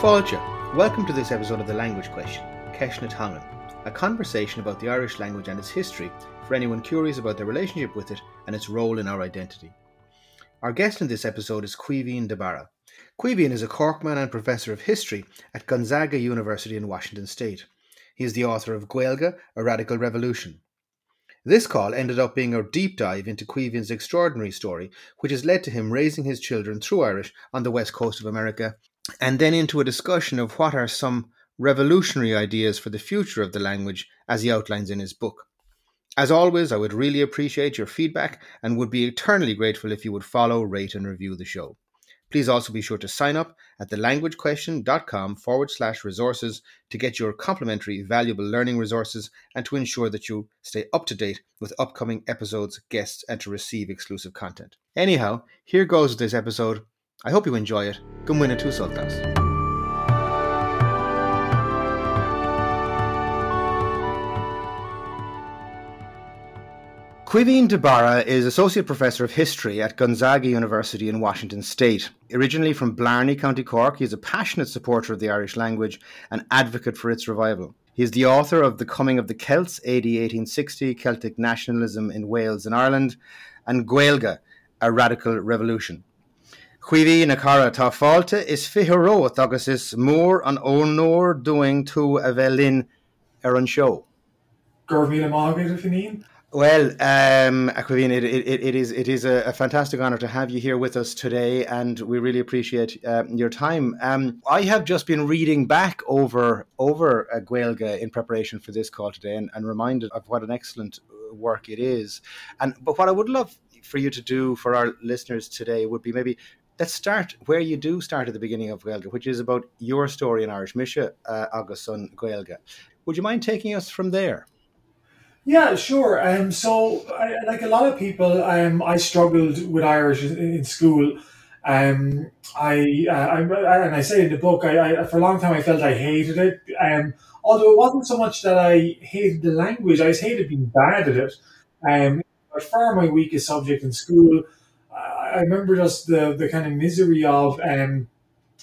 Fáilte, welcome to this episode of The Language Question, Ceisne Tongan, a conversation about the Irish language and its history for anyone curious about their relationship with it and its role in our identity. Our guest in this episode is Caoimhín de Barra. Caoimhín is a Corkman and professor of history at Gonzaga University in Washington State. He is the author of Gaeilge, a Radical Revolution. This call ended up being a deep dive into Caoimhín's extraordinary story, which has led to him raising his children through Irish on the west coast of America, and then into a discussion of what are some revolutionary ideas for the future of the language as he outlines in his book. As always, I would really appreciate your feedback and would be eternally grateful if you would follow, rate and review the show. Please also be sure to sign up at thelanguagequestion.com/resources to get your complimentary valuable learning resources and to ensure that you stay up to date with upcoming episodes, guests, and to receive exclusive content. Anyhow, here goes with this episode. I hope you enjoy it. Gumwina tu Sultas. Caoimhín de Barra is Associate Professor of History at Gonzaga University in Washington State. Originally from Blarney, County Cork, he is a passionate supporter of the Irish language and advocate for its revival. He is the author of The Coming of the Celts, AD 1860, Celtic Nationalism in Wales and Ireland, and Gaeilge, a Radical Revolution. Caoimhín na cara tá fáilte is fithero agus is mór an ónóir doing tú a bheith linn ar an seo. Gurmíle mágad a finín? Well, Caoimhín, it is a fantastic honour to have you here with us today, and we really appreciate your time. I have just been reading back over Gaeilge in preparation for this call today, and reminded of what an excellent work it is. But what I would love for you to do for our listeners today would be maybe let's start where you do start at the beginning of Gaeilge, which is about your story in Irish Misha, agus an Gaeilge. Would you mind taking us from there? Yeah, sure. So, like a lot of people, I struggled with Irish in school. I say in the book, I for a long time I felt I hated it. Although it wasn't so much that I hated the language, I just hated being bad at it. By far my weakest subject in school. I remember just the kind of misery of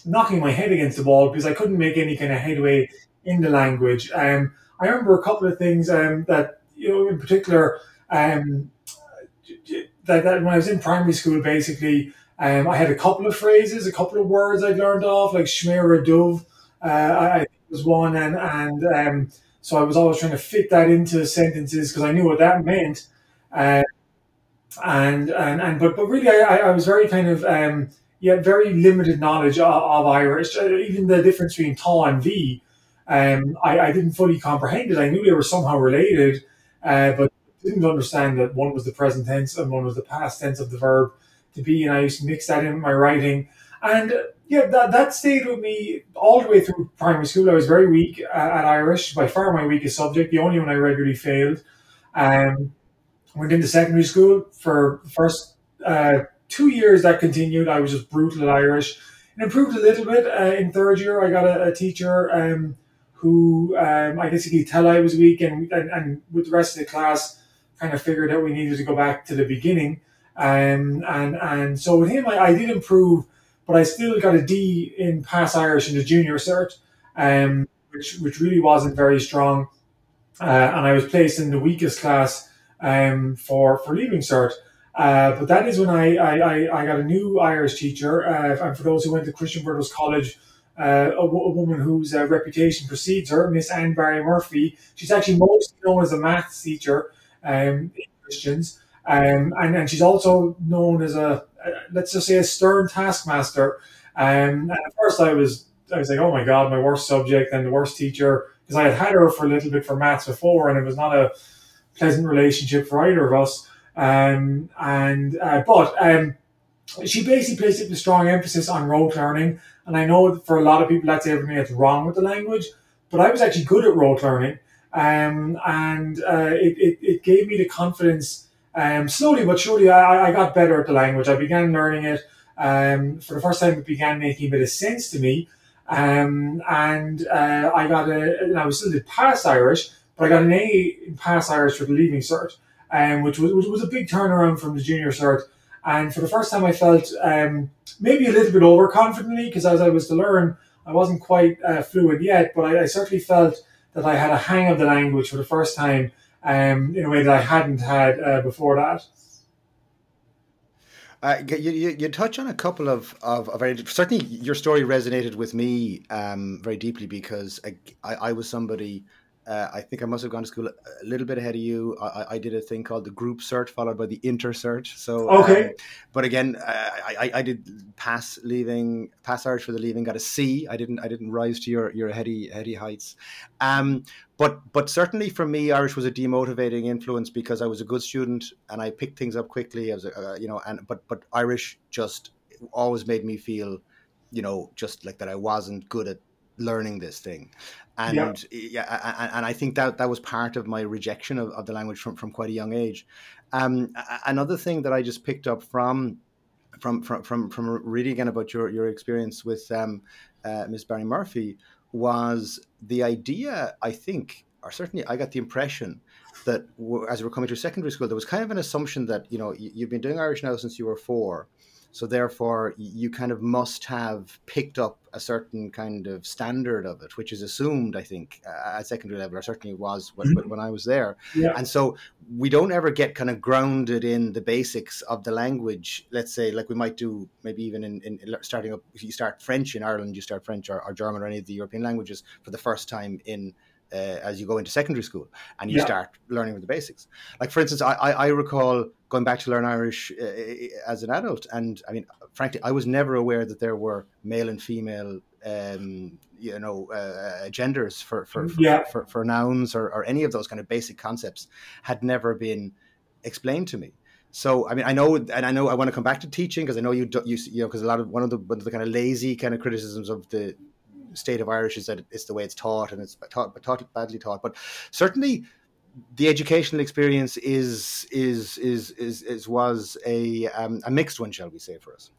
knocking my head against the wall because I couldn't make any kind of headway in the language. I remember a couple of things that. You know, in particular, that when I was in primary school, basically, I had a couple of phrases, a couple of words I'd learned off, like shmera dove, I think was one, and so I was always trying to fit that into sentences because I knew what that meant, but really, I was very kind of very limited knowledge of Irish, even the difference between tá and bhí, I didn't fully comprehend it. I knew they were somehow related. But didn't understand that one was the present tense and one was the past tense of the verb to be, and I used to mix that in with my writing. And that stayed with me all the way through primary school. I was very weak at Irish, by far my weakest subject, the only one I regularly failed. Went into secondary school for the first 2 years that continued. I was just brutal at Irish. It improved a little bit in third year. I got a teacher who I guess he could tell I was weak, and with the rest of the class kind of figured out we needed to go back to the beginning. And so with him, I did improve, but I still got a D in Pass Irish in the junior cert, which really wasn't very strong. And I was placed in the weakest class for leaving cert. But that is when I got a new Irish teacher. And for those who went to Christian Brothers College, a woman whose reputation precedes her, Miss Anne Barry Murphy. She's actually mostly known as a maths teacher in Christians, and she's also known as a let's just say a stern taskmaster. And at first, I was like, oh my god, my worst subject and the worst teacher, because I had her for a little bit for maths before, and it was not a pleasant relationship for either of us. But she basically placed a strong emphasis on rote learning. And I know for a lot of people that's everything that's wrong with the language, but I was actually good at rote learning, and it gave me the confidence. Slowly but surely, I got better at the language. I began learning it. For the first time, it began making a bit of sense to me, and I got and I was still did Pass Irish, but I got an A in Pass Irish for the Leaving Cert, which was a big turnaround from the Junior Cert. And for the first time, I felt maybe a little bit overconfidently, because as I was to learn, I wasn't quite fluent yet, but I certainly felt that I had a hang of the language for the first time in a way that I hadn't had before that. You touch on a couple of certainly your story resonated with me very deeply, because I was somebody, I think I must have gone to school a little bit ahead of you. I did a thing called the group cert followed by the inter-cert. So, okay. But again, I did pass Irish for the leaving, got a C. I didn't rise to your heady heights. But certainly for me, Irish was a demotivating influence because I was a good student and I picked things up quickly. I was, but Irish just always made me feel, just like that I wasn't good at learning this thing. And yeah, and I think that was part of my rejection of the language from quite a young age. Another thing that I just picked up from reading again about your experience with Miss Barry Murphy was the idea, I think, or certainly I got the impression that as we're coming to secondary school, there was kind of an assumption that, you've been doing Irish now since you were 4. So therefore, you kind of must have picked up a certain kind of standard of it, which is assumed, I think, at secondary level, or certainly was when I was there. Yeah. And so we don't ever get kind of grounded in the basics of the language, let's say, like we might do maybe even in starting up, if you start French in Ireland, you start French or German or any of the European languages for the first time in as you go into secondary school and you start learning with the basics. Like, for instance, I recall going back to learn Irish as an adult. And I mean, frankly, I was never aware that there were male and female, genders for nouns or any of those kind of basic concepts had never been explained to me. So, I mean, I know I want to come back to teaching because I know you because one of the kind of lazy kind of criticisms of the state of Irish is that it's the way it's taught and it's taught badly taught, but certainly the educational experience was a mixed one, shall we say, for us.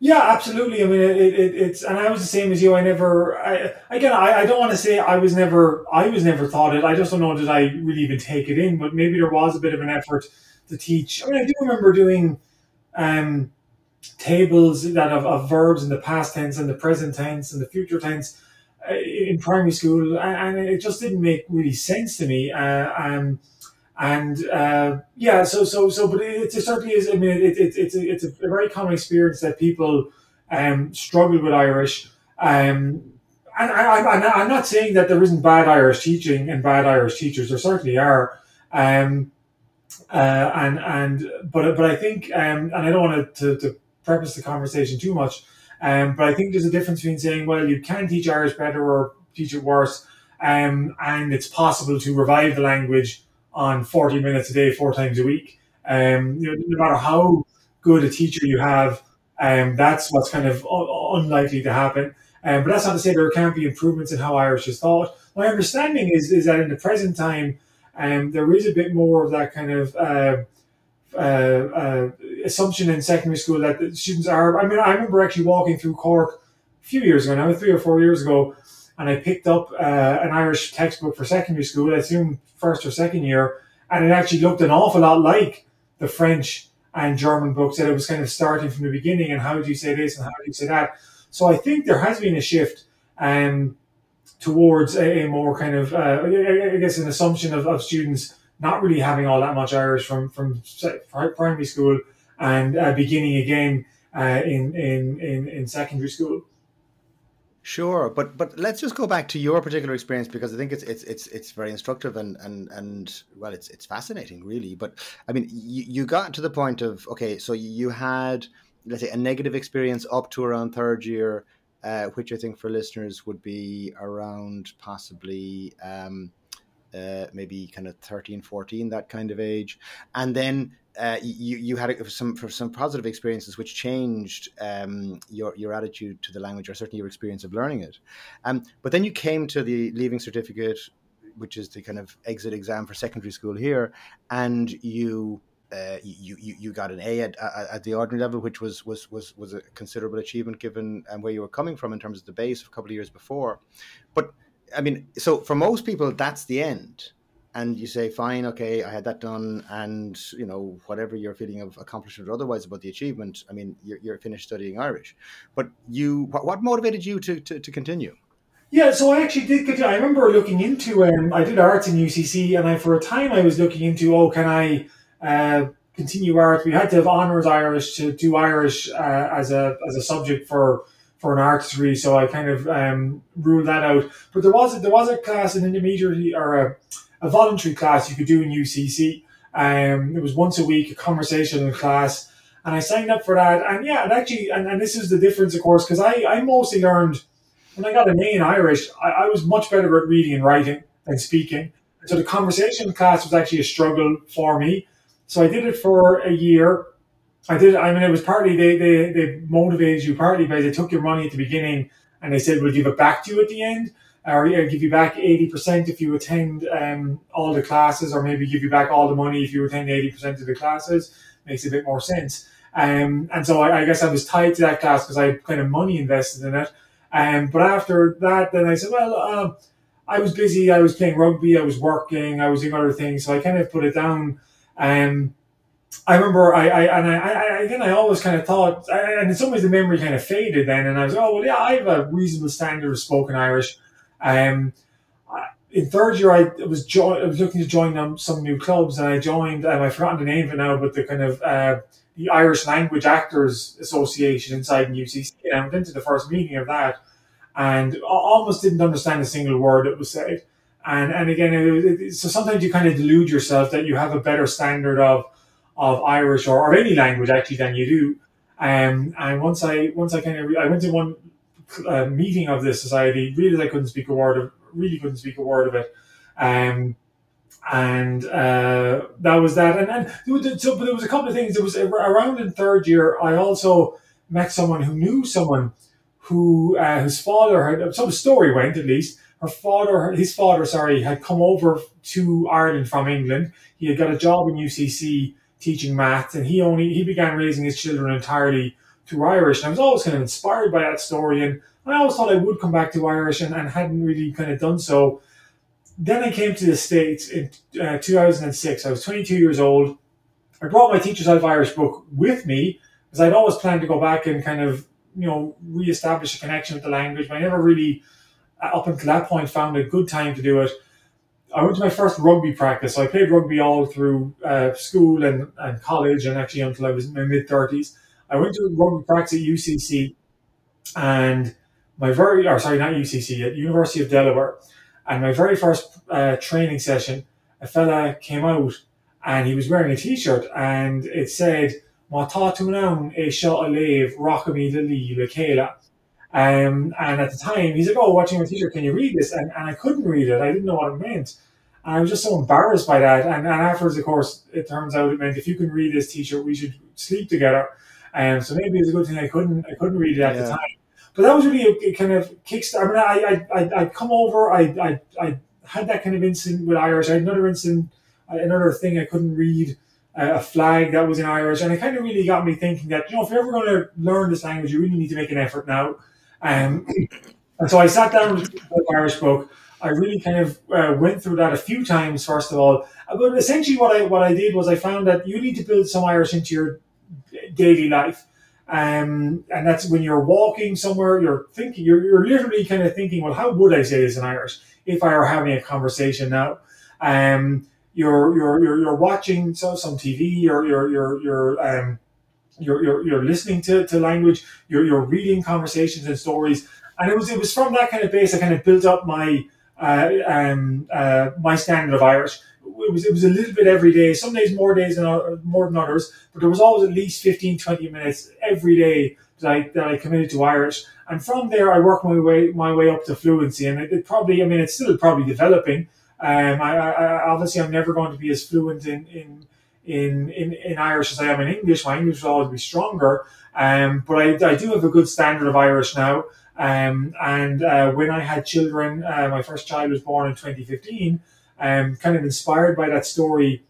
Yeah, absolutely. I mean, it's and I was the same as you. I don't want to say I was never taught it. I just don't know that I really even take it in, but maybe there was a bit of an effort to teach. I mean, I do remember doing tables that of verbs in the past tense and the present tense and the future tense in primary school, and it just didn't make really sense to me. But it certainly is. I mean, it's a very common experience that people struggle with Irish. And I'm not saying that there isn't bad Irish teaching and bad Irish teachers. There certainly are. But I think, and I don't want to preface the conversation too much, but I think there's a difference between saying, well, you can teach Irish better or teach it worse, and it's possible to revive the language on 40 minutes a day, 4 times a week. No matter how good a teacher you have, that's what's kind of unlikely to happen. But that's not to say there can't be improvements in how Irish is taught. My understanding is that in the present time, there is a bit more of that kind of assumption in secondary school that the students are. I mean, I remember actually walking through Cork a few years ago, now 3 or 4 years ago, and I picked up an Irish textbook for secondary school, I assume first or second year, and it actually looked an awful lot like the French and German books, that it was kind of starting from the beginning and how do you say this and how do you say that. So I think there has been a shift towards a more kind of, I guess, an assumption of students not really having all that much Irish from primary school and beginning again in secondary school. Sure, but let's just go back to your particular experience, because I think it's very instructive and well, it's fascinating, really. But I mean, you got to the point of, okay, so you had, let's say, a negative experience up to around third year, which I think for listeners would be around possibly maybe kind of 13, 14, that kind of age. And then you had some positive experiences which changed your attitude to the language, or certainly your experience of learning it. But then you came to the leaving certificate, which is the kind of exit exam for secondary school here, and you got an A at the ordinary level, which was a considerable achievement given and where you were coming from in terms of the base a couple of years before. But I mean, so for most people, that's the end. and you say, fine, okay, I had that done, and, you know, whatever your feeling of accomplishment or otherwise about the achievement, I mean, you're finished studying Irish. But you, what motivated you to continue? Yeah, so I actually did continue. I remember looking into, I did arts in UCC, and for a time I was looking into, can I continue art? We had to have honours Irish to do Irish as a subject for an arts degree, so I kind of ruled that out. But there was a class, an intermediate, or a voluntary class you could do in UCC. It was once a week, a conversational class, and I signed up for that. And yeah, and actually, and this is the difference, of course, because I mostly learned. When I got an A in Irish, I was much better at reading and writing than speaking. So the conversation class was actually a struggle for me. So I did it for a year. It was partly they motivated you, partly because they took your money at the beginning and they said, we'll give it back to you at the end, or give you back 80% if you attend all the classes, or maybe give you back all the money if you attend 80% of the classes. Makes a bit more sense. And so I guess I was tied to that class because I had kind of money invested in it. But after that, then I said, I was busy. I was playing rugby. I was working. I was doing other things. So I kind of put it down. I remember I always kind of thought, and in some ways the memory kind of faded then. And I was, I have a reasonable standard of spoken Irish. In third year, I was looking to join some new clubs, and I joined, I've forgotten the name of it now, but the kind of the Irish Language Actors Association inside UCC. And I went into the first meeting of that and almost didn't understand a single word that was said. And again, so sometimes you kind of delude yourself that you have a better standard of Irish or any language actually than you do. And once I went to one meeting of this society, realized I couldn't speak a word of it. And that was that. But there was a couple of things. It was around in third year, I also met someone who knew someone who, his father had, some story went at least, his father had come over to Ireland from England. He had got a job in UCC teaching maths, and he began raising his children entirely to Irish. And I was always kind of inspired by that story, and I always thought I would come back to Irish, and hadn't really kind of done so. Then I came to the States in 2006. I was 22 years old. I brought my Teachers Out of Irish book with me because I'd always planned to go back and kind of, you know, reestablish a connection with the language. But I never really, up until that point, found a good time to do it. I went to my first rugby practice. So I played rugby all through school and college, and actually until I was in my mid-30s. I went to rugby practice at UCC and at University of Delaware. And my very first training session, a fella came out and he was wearing a T-shirt and it said, "Ma tátum noun é seo a léamh rochami le lí le chéile." And at the time, he's like, watching my T-shirt, can you read this? And I couldn't read it. I didn't know what it meant. And I was just so embarrassed by that. And afterwards, of course, it turns out it meant, if you can read this T-shirt, we should sleep together. So maybe it's a good thing I couldn't read it at the time. But that was really a kind of kickstart. I'd come over. I had that kind of incident with Irish. I had another thing. I couldn't read a flag that was in Irish, and it kind of really got me thinking that, you know, if you're ever going to learn this language, you really need to make an effort now. And so I sat down with the Irish book. I really kind of went through that a few times. First of all, but essentially what I did was I found that you need to build some Irish into your daily life. And that's when you're walking somewhere, you're thinking, you're literally kind of thinking, well, how would I say this in Irish if I were having a conversation now? You're watching some TV, you're listening to language, you're reading conversations and stories, and it was from that kind of base I kind of built up my my standard of Irish. It was a little bit every day, some days more than others, but there was always at least 15-20 minutes every day that I committed to Irish. And from there, I worked my way up to fluency. And it's still probably developing. Obviously, I'm never going to be as fluent in Irish as I am in English. My English will always be stronger. But I do have a good standard of Irish now. And when I had children, my first child was born in 2015, kind of inspired by that story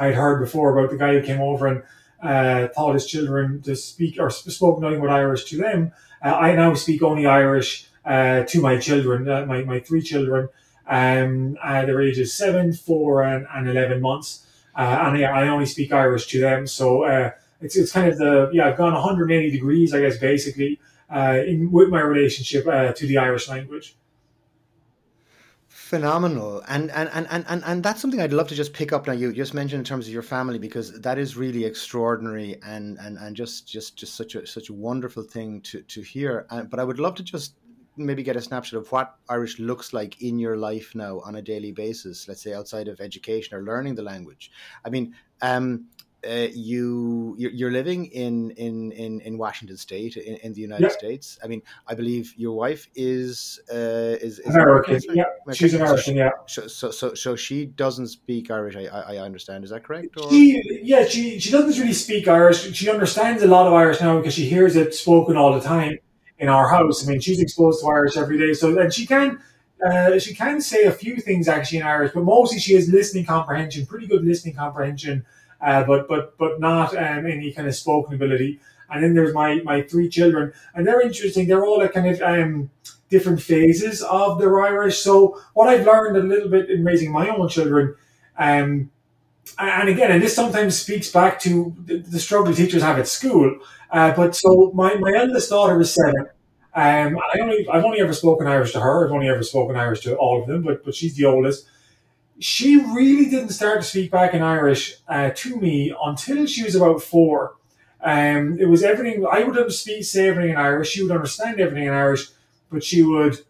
I'd heard before about the guy who came over and taught his children to speak or spoke nothing but Irish to them. I now speak only Irish to my children, my three children. They're ages 7, 4 and 11 months. And I only speak Irish to them. So it's kind of I've gone 180 degrees, I guess, basically, with my relationship to the Irish language. Phenomenal. And that's something I'd love to just pick up now. You just mentioned in terms of your family, because that is really extraordinary and just such a wonderful thing to hear. But I would love to just maybe get a snapshot of what Irish looks like in your life now on a daily basis, let's say outside of education or learning the language. I mean, you're living in Washington State in the United States. I mean, I believe your wife is American. American. Yeah, American. She's American. Yeah. So she doesn't speak Irish. I understand. Is that correct? Or? She doesn't really speak Irish. She understands a lot of Irish now because she hears it spoken all the time in our house. I mean, she's exposed to Irish every day. So and she can say a few things actually in Irish, but mostly she has listening comprehension, pretty good listening comprehension. But not any kind of spoken ability. And then there's my three children, and they're interesting. They're all at kind of different phases of their Irish. So what I've learned a little bit in raising my own children, and this sometimes speaks back to the struggle teachers have at school. But so my eldest daughter is 7. I've only ever spoken Irish to her. I've only ever spoken Irish to all of them, but she's the oldest. She really didn't start to speak back in Irish to me until she was about 4. It was everything. I would say everything in Irish. She would understand everything in Irish, but she would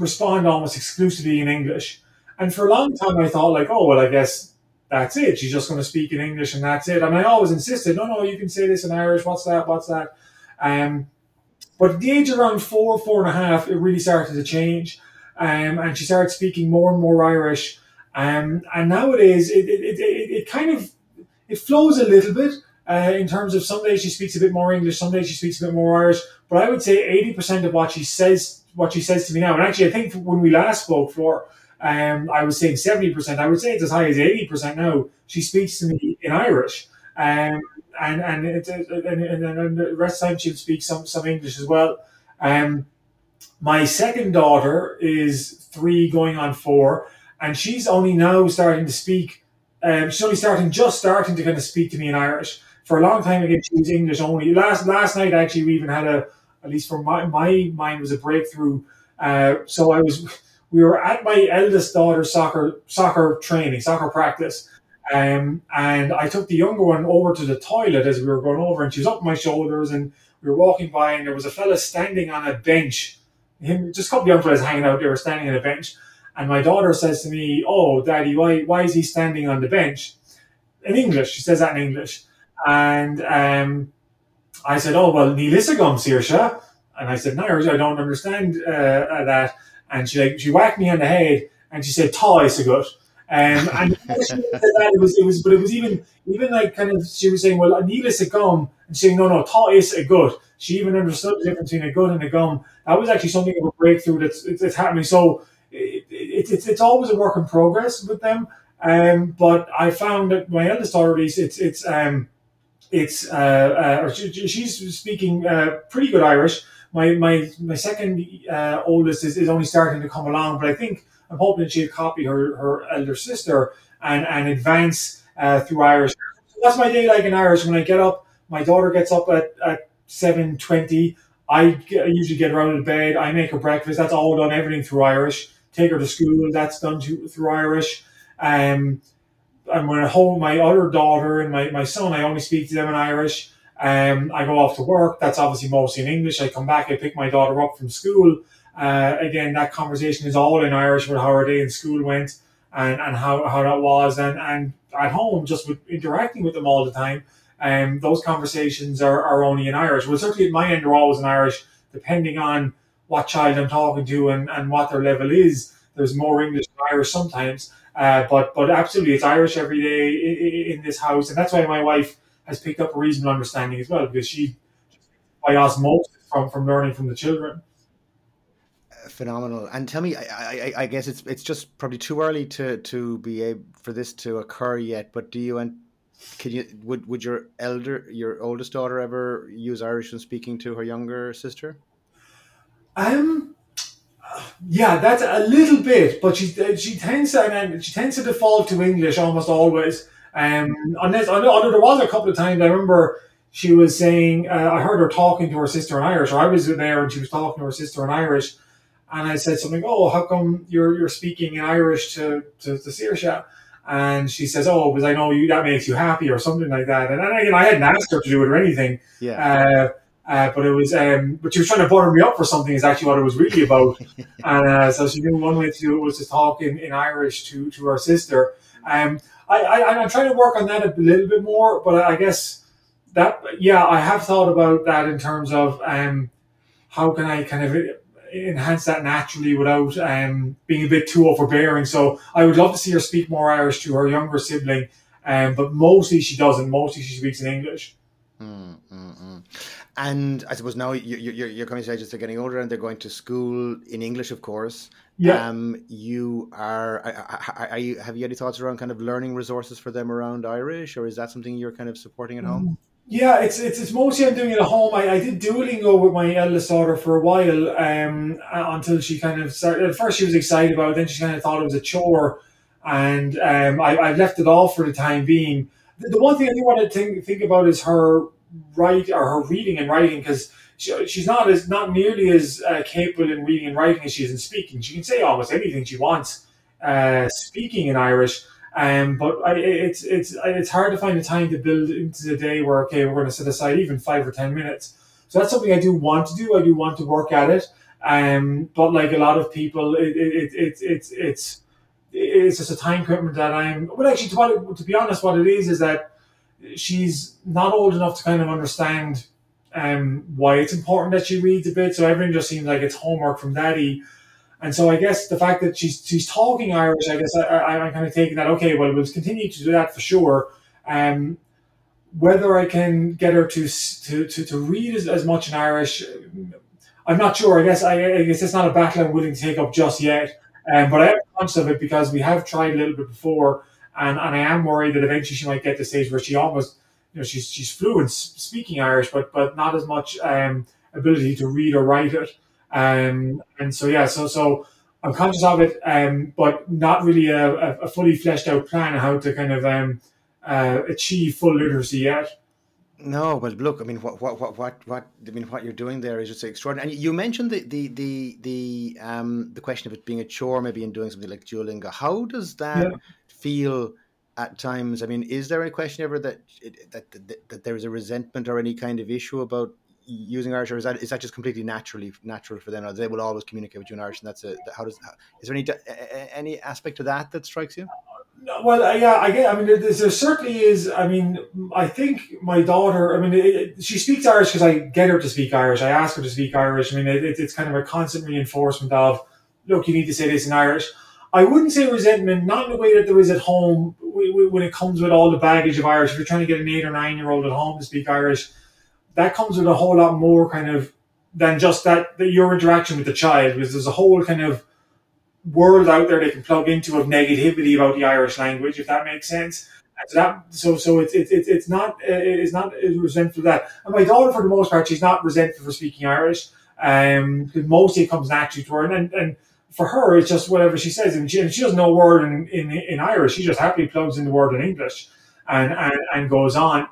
respond almost exclusively in English. And for a long time, I thought like, oh, well, I guess that's it. She's just going to speak in English and that's it. I mean, I always insisted, no, you can say this in Irish. What's that? But at the age around 4, 4.5, it really started to change. And she started speaking more and more Irish. And nowadays, it kind of it flows a little bit in terms of some days she speaks a bit more English, some days she speaks a bit more Irish. But I would say 80% of what she says to me now, and actually I think when we last spoke, Flor, I was saying 70%. I would say it's as high as 80% now. She speaks to me in Irish, and the rest of the time she'll speak some English as well. My second daughter is 3 going on 4. And she's only now starting to speak. She's only starting to kind of speak to me in Irish. For a long time, again, she was English only. Last night, actually, we even had at least for my mind, was a breakthrough. So we were at my eldest daughter's soccer practice, and I took the younger one over to the toilet as we were going over, and she was up my shoulders, and we were walking by, and there was a fella standing on a bench. Him, just a couple of young fellas hanging out. They were standing on a bench. And my daughter says to me, "Oh, Daddy, why is he standing on the bench?" In English, she says that in English. And I said, "Oh, well, Nílisagum, Sirsha." And I said, "No, I don't understand that." And she whacked me on the head and she said, "Ta Isagut." And it was she was saying, "Well, Nílisagum," and saying, "No, Ta is a good." She even understood the difference between a good and a gum. That was actually something of a breakthrough that's happening. So. It's always a work in progress with them, but I found that my eldest daughter, at least, she's speaking pretty good Irish. My second oldest is only starting to come along, but I think I'm hoping that she'll copy her elder sister and advance through Irish. So that's my day like in Irish. When I get up, my daughter gets up at 7:20. I usually get her out of bed. I make her breakfast. That's all done. Everything through Irish. Take her to school. That's done through Irish. And when I hold my other daughter and my son, I only speak to them in Irish. I go off to work. That's obviously mostly in English. I come back. I pick my daughter up from school. Again, that conversation is all in Irish with how her day in school went and how that was. And at home, just with interacting with them all the time, those conversations are only in Irish. Well, certainly at my end, they're always in Irish, depending on what child I'm talking to and what their level is. There's more English than Irish sometimes, but absolutely it's Irish every day in this house, and that's why my wife has picked up a reasonable understanding as well, because she, by osmosis, from learning from the children. Phenomenal. And tell me, I guess it's just probably too early to be able for this to occur yet, but do you and would your oldest daughter ever use Irish when speaking to her younger sister? Yeah, that's a little bit, but she tends to default to English almost always. Unless, although there was a couple of times I remember she was saying, I heard her talking to her sister in Irish, or I was there and she was talking to her sister in Irish, and I said something, oh, how come you're speaking in Irish to Saoirse? And she says, oh, because I know you, that makes you happy, or something like that. And again, I hadn't asked her to do it or anything. Yeah. But it was, but she was trying to butter me up for something is actually what it was really about. And so she knew one way to do it was to talk in Irish to her sister. I'm trying to work on that a little bit more, but I guess that, yeah, I have thought about that in terms of how can I kind of enhance that naturally without being a bit too overbearing. So I would love to see her speak more Irish to her younger sibling, but mostly she doesn't. Mostly she speaks in English. And I suppose now your coming to ages are getting older and they're going to school in English, of course. Yeah. Have you any thoughts around kind of learning resources for them around Irish, or is that something you're kind of supporting at home? Yeah, it's mostly I'm doing it at home. I did Duolingo with my eldest daughter for a while, until she kind of started. At first she was excited about it, then she kind of thought it was a chore, and I've left it off for the time being. The one thing I do want to think about is her reading and writing, because she's not nearly as capable in reading and writing as she is in speaking. She can say almost anything she wants, speaking in Irish. But it's hard to find the time to build into the day where, okay, we're going to set aside even 5 or 10 minutes. So that's something I do want to do. I do want to work at it. But like a lot of people, it's just a time commitment that I'm. Well, actually, to be honest, what it is that she's not old enough to kind of understand why it's important that she reads a bit. So everything just seems like it's homework from daddy. And so I guess the fact that she's talking Irish, I guess I'm kind of taking that, okay, well, we'll continue to do that for sure. Whether I can get her to read as much in Irish, I'm not sure. I guess it's not a battle I'm willing to take up just yet. But I am conscious of it because we have tried a little bit before, and I am worried that eventually she might get to the stage where she almost, you know, she's fluent speaking Irish, but not as much ability to read or write it. So I'm conscious of it, but not really a fully fleshed out plan on how to kind of achieve full literacy yet. No, well, look, I mean, what you're doing there is just extraordinary. And you mentioned the question of it being a chore, maybe in doing something like Duolingo. How does that feel at times? I mean, is there a question ever that there is a resentment or any kind of issue about using Irish, or is that just completely natural for them? Or they will always communicate with you in Irish, and that's it. Is there any aspect to that that strikes you? Well, yeah, there certainly is. I mean, I think my daughter, she speaks Irish because I get her to speak Irish. I ask her to speak Irish. I mean, it's kind of a constant reinforcement of, look, you need to say this in Irish. I wouldn't say resentment, not in the way that there is at home when it comes with all the baggage of Irish. If you're trying to get an 8 or 9-year-old at home to speak Irish, that comes with a whole lot more kind of than just that your interaction with the child, because there's a whole kind of world out there they can plug into of negativity about the Irish language, if that makes sense. And so it's not resentful for that. And my daughter, for the most part, she's not resentful for speaking Irish, because mostly it comes naturally to her. And for her, it's just whatever she says, and she doesn't know a word in Irish. She just happily plugs in the word in English, and goes on.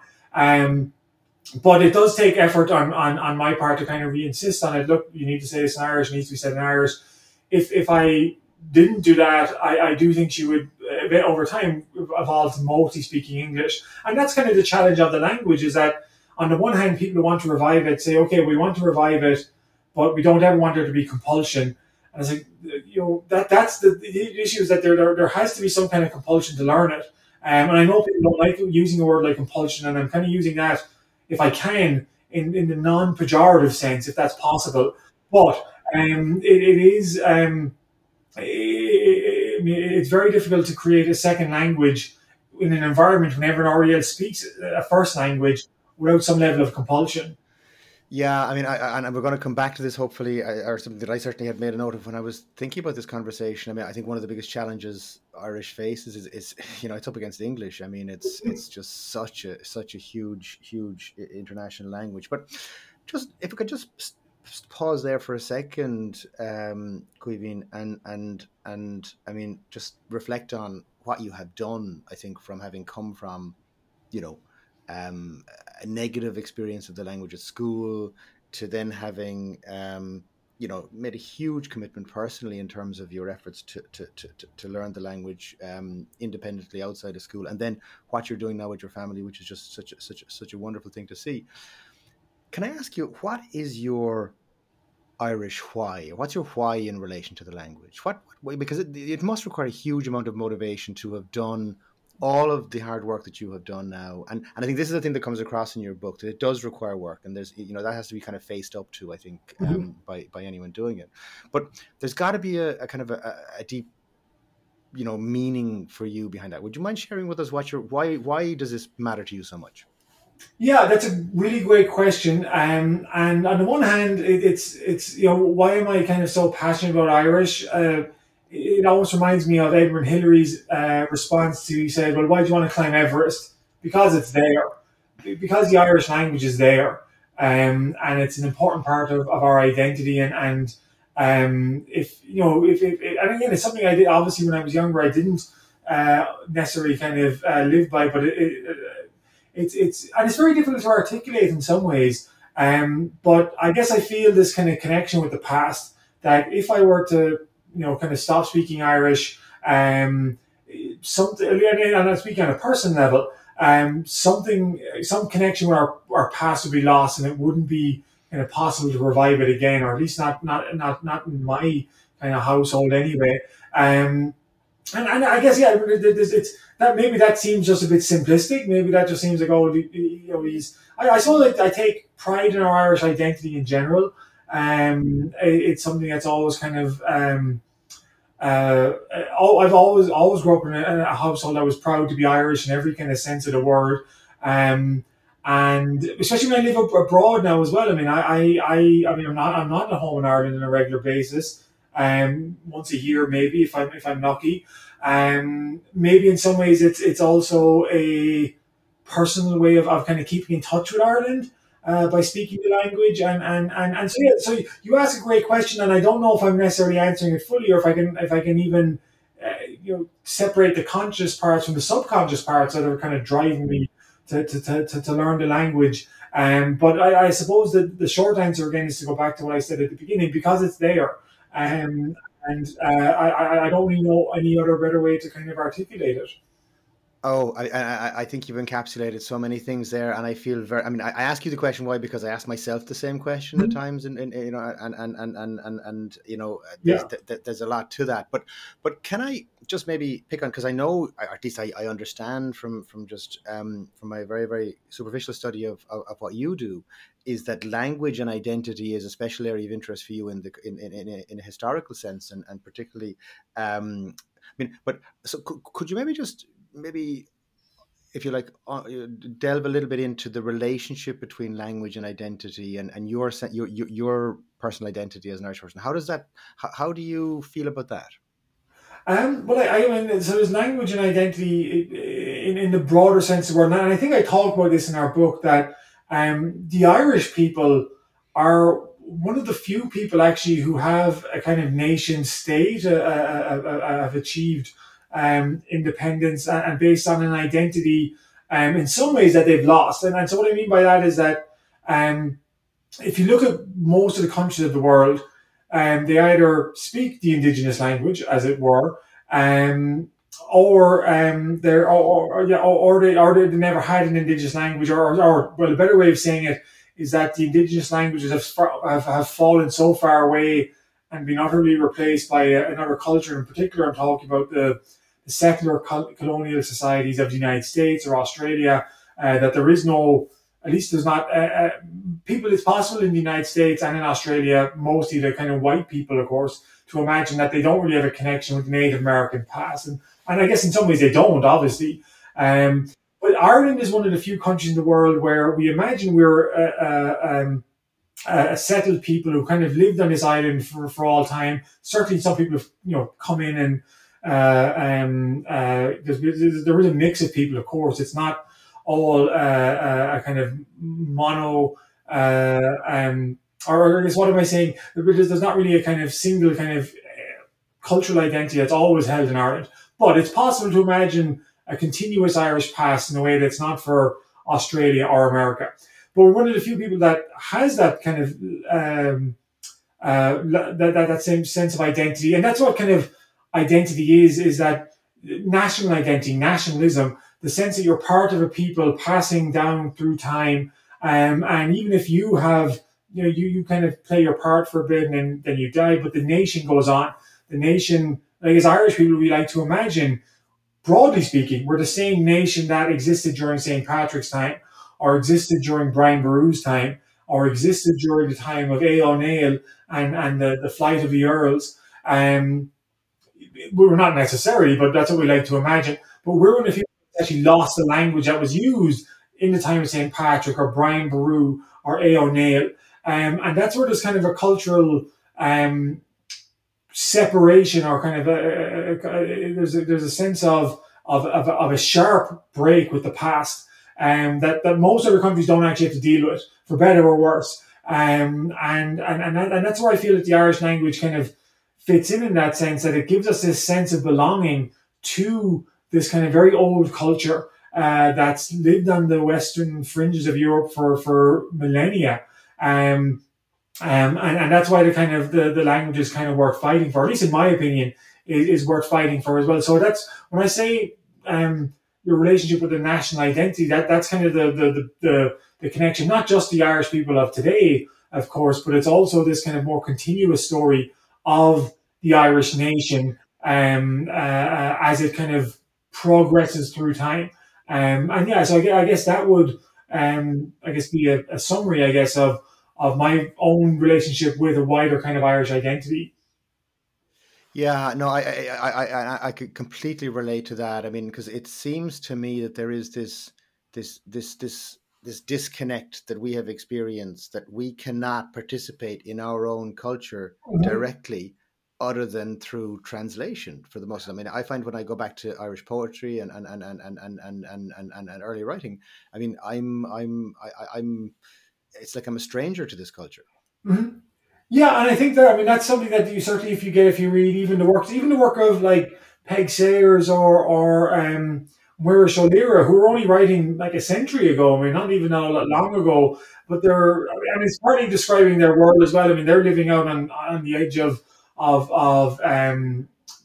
But it does take effort on my part to kind of re-insist on it. Look, you need to say this in Irish, it needs to be said in Irish. If I didn't do that, I do think she would, a bit over time, evolve to mostly speaking English. And that's kind of the challenge of the language, is that on the one hand, people who want to revive it say, okay, we want to revive it, but we don't ever want there to be compulsion. And it's like, you know, that's the issue, is that there has to be some kind of compulsion to learn it. And I know people don't like using a word like compulsion, and I'm kind of using that, if I can, in the non-pejorative sense, if that's possible. But it's very difficult to create a second language in an environment when everyone already else speaks a first language without some level of compulsion. Yeah, I mean, and we're going to come back to this, hopefully, or something that I certainly had made a note of when I was thinking about this conversation. I mean, I think one of the biggest challenges Irish faces is you know, it's up against English. I mean, it's just such a huge international language. But just if we could just pause there for a second, Caoimhín, and I mean, just reflect on what you have done. I think from having come from, you know, a negative experience of the language at school to then having, you know, made a huge commitment personally in terms of your efforts to learn the language independently outside of school, and then what you're doing now with your family, which is just such a wonderful thing to see. Can I ask you, what is your Irish why? What's your why in relation to the language? What because it must require a huge amount of motivation to have done all of the hard work that you have done now. And I think this is the thing that comes across in your book, that it does require work. And there's, you know, that has to be kind of faced up to, I think, by anyone doing it. But there's got to be a kind of a deep, you know, meaning for you behind that. Would you mind sharing with us what your why does this matter to you so much? Yeah, that's a really great question. And on the one hand, it's you know, why am I kind of so passionate about Irish? It almost reminds me of Edmund Hillary's response to, he said, well, why do you want to climb Everest? Because it's there. Because the Irish language is there. And it's an important part of our identity. And if, you know, if and again, it's something I did, obviously, when I was younger, I didn't necessarily kind of live by, but it's very difficult to articulate in some ways. But I guess I feel this kind of connection with the past, that if I were to, you know, kind of stop speaking Irish, something, and I'm speaking on a person level, some connection with our past would be lost, and it wouldn't be kind of possible to revive it again, or at least not in my kind of household anyway. And I guess, yeah, it's that, maybe that seems just a bit simplistic. Maybe that just seems like, oh, you know, I suppose I take pride in our Irish identity in general. It's something that's always kind of, I've always grew up in a household that was proud to be Irish in every kind of sense of the word. And especially when I live abroad now as well. I mean, I mean, I'm not at home in Ireland on a regular basis. Once a year, maybe, if I'm lucky. Maybe in some ways it's also a personal way of kind of keeping in touch with Ireland by speaking the language. And so, yeah, so you ask a great question, and I don't know if I'm necessarily answering it fully, or if I can even you know, separate the conscious parts from the subconscious parts that are kind of driving me to learn the language. But I suppose that the short answer again is to go back to what I said at the beginning, because it's there. I don't really know any other better way to kind of articulate it. Oh, I think you've encapsulated so many things there, and I feel very. I mean, I ask you the question why because I ask myself the same question at times, and you know, and you know, there's a lot to that. But can I just maybe pick on, because I know, or at least I understand from just from my very very superficial study of what you do, is that language and identity is a special area of interest for you in a historical sense, and particularly, I mean, but so could you maybe just. Maybe, if you like, delve a little bit into the relationship between language and identity, and your personal identity as an Irish person. How does that? How do you feel about that? Well, I mean, so there's language and identity in the broader sense of the word, and I think I talk about this in our book, that the Irish people are one of the few people actually who have a kind of nation state, have achieved. Independence and based on an identity in some ways that they've lost. And so what I mean by that is that if you look at most of the countries of the world, they either speak the indigenous language, as it were, or they never had an indigenous language, or well, a better way of saying it is that the indigenous languages have fallen so far away and been utterly replaced by another culture. In particular, I'm talking about the settler colonial societies of the United States or Australia, that there is no, at least there's not, people, it's possible in the United States and in Australia, mostly the kind of white people, of course, to imagine that they don't really have a connection with the Native American past. And I guess in some ways they don't, obviously. But Ireland is one of the few countries in the world where we imagine we're settled people who kind of lived on this island for all time. Certainly some people have, you know, come in and there is a mix of people, of course. It's not all a kind of mono or I guess what am I saying? There's not really a kind of single kind of cultural identity that's always held in Ireland. But it's possible to imagine a continuous Irish past in a way that's not for Australia or America. But we're one of the few people that has that kind of that same sense of identity. And that's what kind of identity is that national identity, nationalism, the sense that you're part of a people passing down through time. And even if you have, you kind of play your part for a bit and then you die, but the nation goes on. The nation, like as Irish people, we like to imagine, broadly speaking, we're the same nation that existed during St. Patrick's time, or existed during Brian Boru's time, or existed during the time of Aodh Ó Néill and the Flight of the Earls. We're not necessarily, but that's what we like to imagine. But we're one of the few that actually lost the language that was used in the time of St. Patrick or Brian Boru or Aodh Ó Néill. And that's where there's kind of a cultural separation or kind of there's a sense of a sharp break with the past that most other countries don't actually have to deal with, for better or worse. And that's where I feel that the Irish language kind of fits in that sense, that it gives us this sense of belonging to this kind of very old culture that's lived on the western fringes of Europe for millennia. And that's why the language is kind of worth fighting for, at least in my opinion, is worth fighting for as well. So that's when I say your relationship with the national identity, that's kind of the connection, not just the Irish people of today, of course, but it's also this kind of more continuous story of the Irish nation as it kind of progresses through time. So I guess that would be a summary, of my own relationship with a wider kind of Irish identity. Yeah, no, I could completely relate to that. I mean, because it seems to me that there is this disconnect that we have experienced, that we cannot participate in our own culture directly other than through translation for the most. I mean, I find when I go back to Irish poetry and early writing, I mean, I'm it's like I'm a stranger to this culture. Mm-hmm. Yeah, and I think that, I mean, that's something that you certainly, if you read even the work of like Peg Sayers or Maurice O'Leary, who were only writing like a century ago, I mean, not even all that long ago, but it's partly describing their world as well. I mean, they're living out on the edge of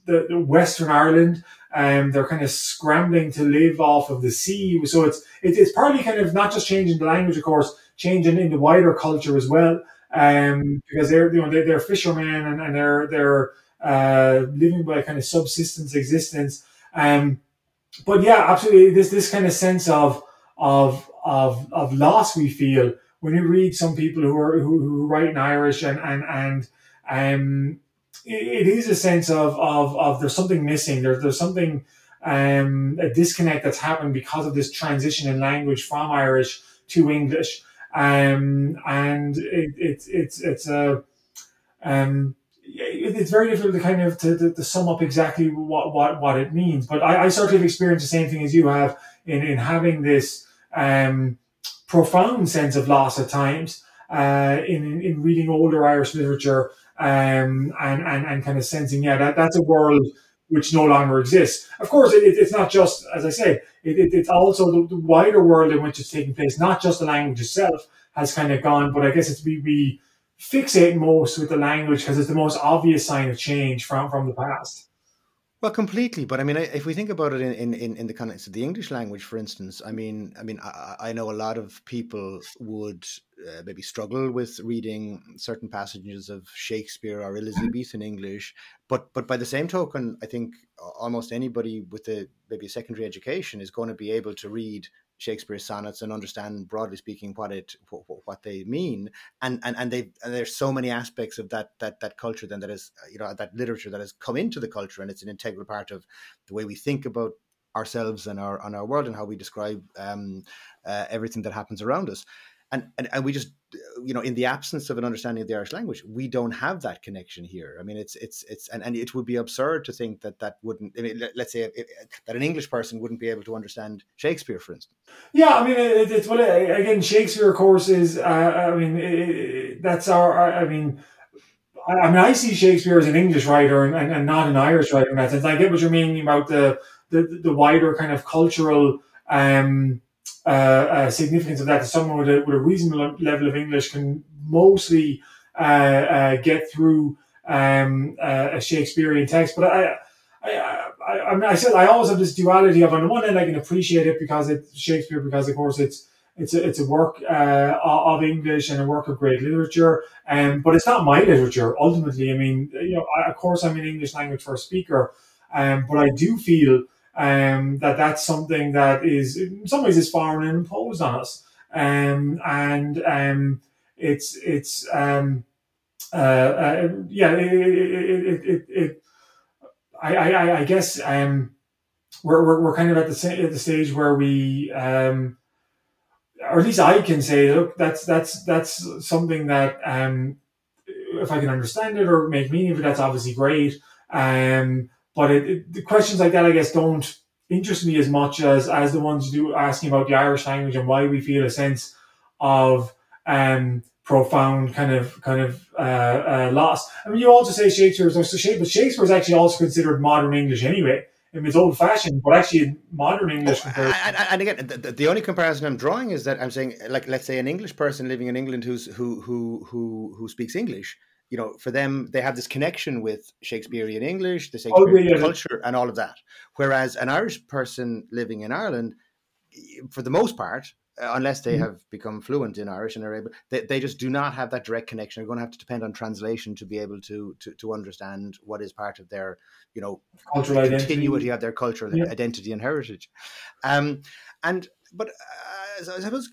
the Western Ireland, and they're kind of scrambling to live off of the sea. So it's partly kind of not just changing the language, of course, changing in the wider culture as well, because they're fishermen and they're living by a kind of subsistence existence. But yeah, absolutely, this kind of sense of loss we feel when you read some people who write in Irish and it is a sense of there's something missing. There's something a disconnect that's happened because of this transition in language from Irish to English. It's very difficult to kind of to sum up exactly what it means, but I sort of experienced the same thing as you have in having this profound sense of loss at times in reading older Irish literature and kind of sensing that's a world which no longer exists. Of course, it's not just, as I say, it's also the wider world in which it's taking place. Not just the language itself has kind of gone, but I guess it's we fixate most with the language because it's the most obvious sign of change from the past. Well, completely. But I mean, if we think about it in the context of the English language, for instance, I know a lot of people would maybe struggle with reading certain passages of Shakespeare or Elizabethan English. But by the same token, I think almost anybody with maybe a secondary education is going to be able to read Shakespeare's sonnets and understand, broadly speaking, what they mean, and there's so many aspects of that culture then that is that literature that has come into the culture, and it's an integral part of the way we think about ourselves and our world and how we describe everything that happens around us, and we just you know, in the absence of an understanding of the Irish language, we don't have that connection here. I mean, it's, and it would be absurd to think that wouldn't, I mean, let's say that an English person wouldn't be able to understand Shakespeare, for instance. Yeah, I mean, it's, well, again, Shakespeare, of course, is, I see Shakespeare as an English writer and not an Irish writer in that sense. I get what you're meaning about the wider kind of cultural significance of that. Someone with a reasonable level of English can mostly get through a Shakespearean text. But I always have this duality of, on the one hand, I can appreciate it because it's Shakespeare, because of course it's a work of English and a work of great literature, but it's not my literature, ultimately. I mean, you know, of course I'm an English language first speaker, but I do feel that that's something that is, in some ways, is foreign and imposed on us. I guess we're kind of at the stage where we, or at least I can say, look, that's something that, if I can understand it or make meaning of it, that's obviously great. But the questions like that, I guess, don't interest me as much as the ones you do asking about the Irish language and why we feel a sense of profound kind of loss. I mean, you also say Shakespeare is actually also considered modern English anyway. I mean, it's old-fashioned, but actually modern English comparison. And again, the only comparison I'm drawing is that I'm saying, like, let's say an English person living in England who speaks English. You know, for them, they have this connection with Shakespearean English, the Shakespearean culture, and all of that. Whereas an Irish person living in Ireland, for the most part, unless they have become fluent in Irish and are able, they just do not have that direct connection. They're going to have to depend on translation to be able to understand what is part of their, you know, cultural continuity of their cultural identity and heritage. So I suppose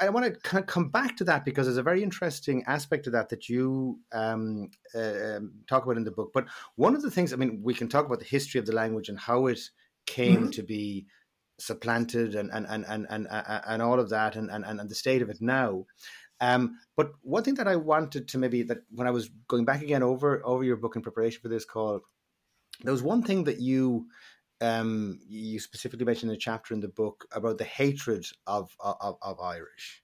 I want to kind of come back to that, because there's a very interesting aspect of that you talk about in the book. But one of the things, I mean, we can talk about the history of the language and how it came to be supplanted and all of that and the state of it now, but one thing that I wanted to maybe, that when I was going back again over your book in preparation for this call, there was one thing that you specifically mentioned in a chapter in the book about the hatred of Irish,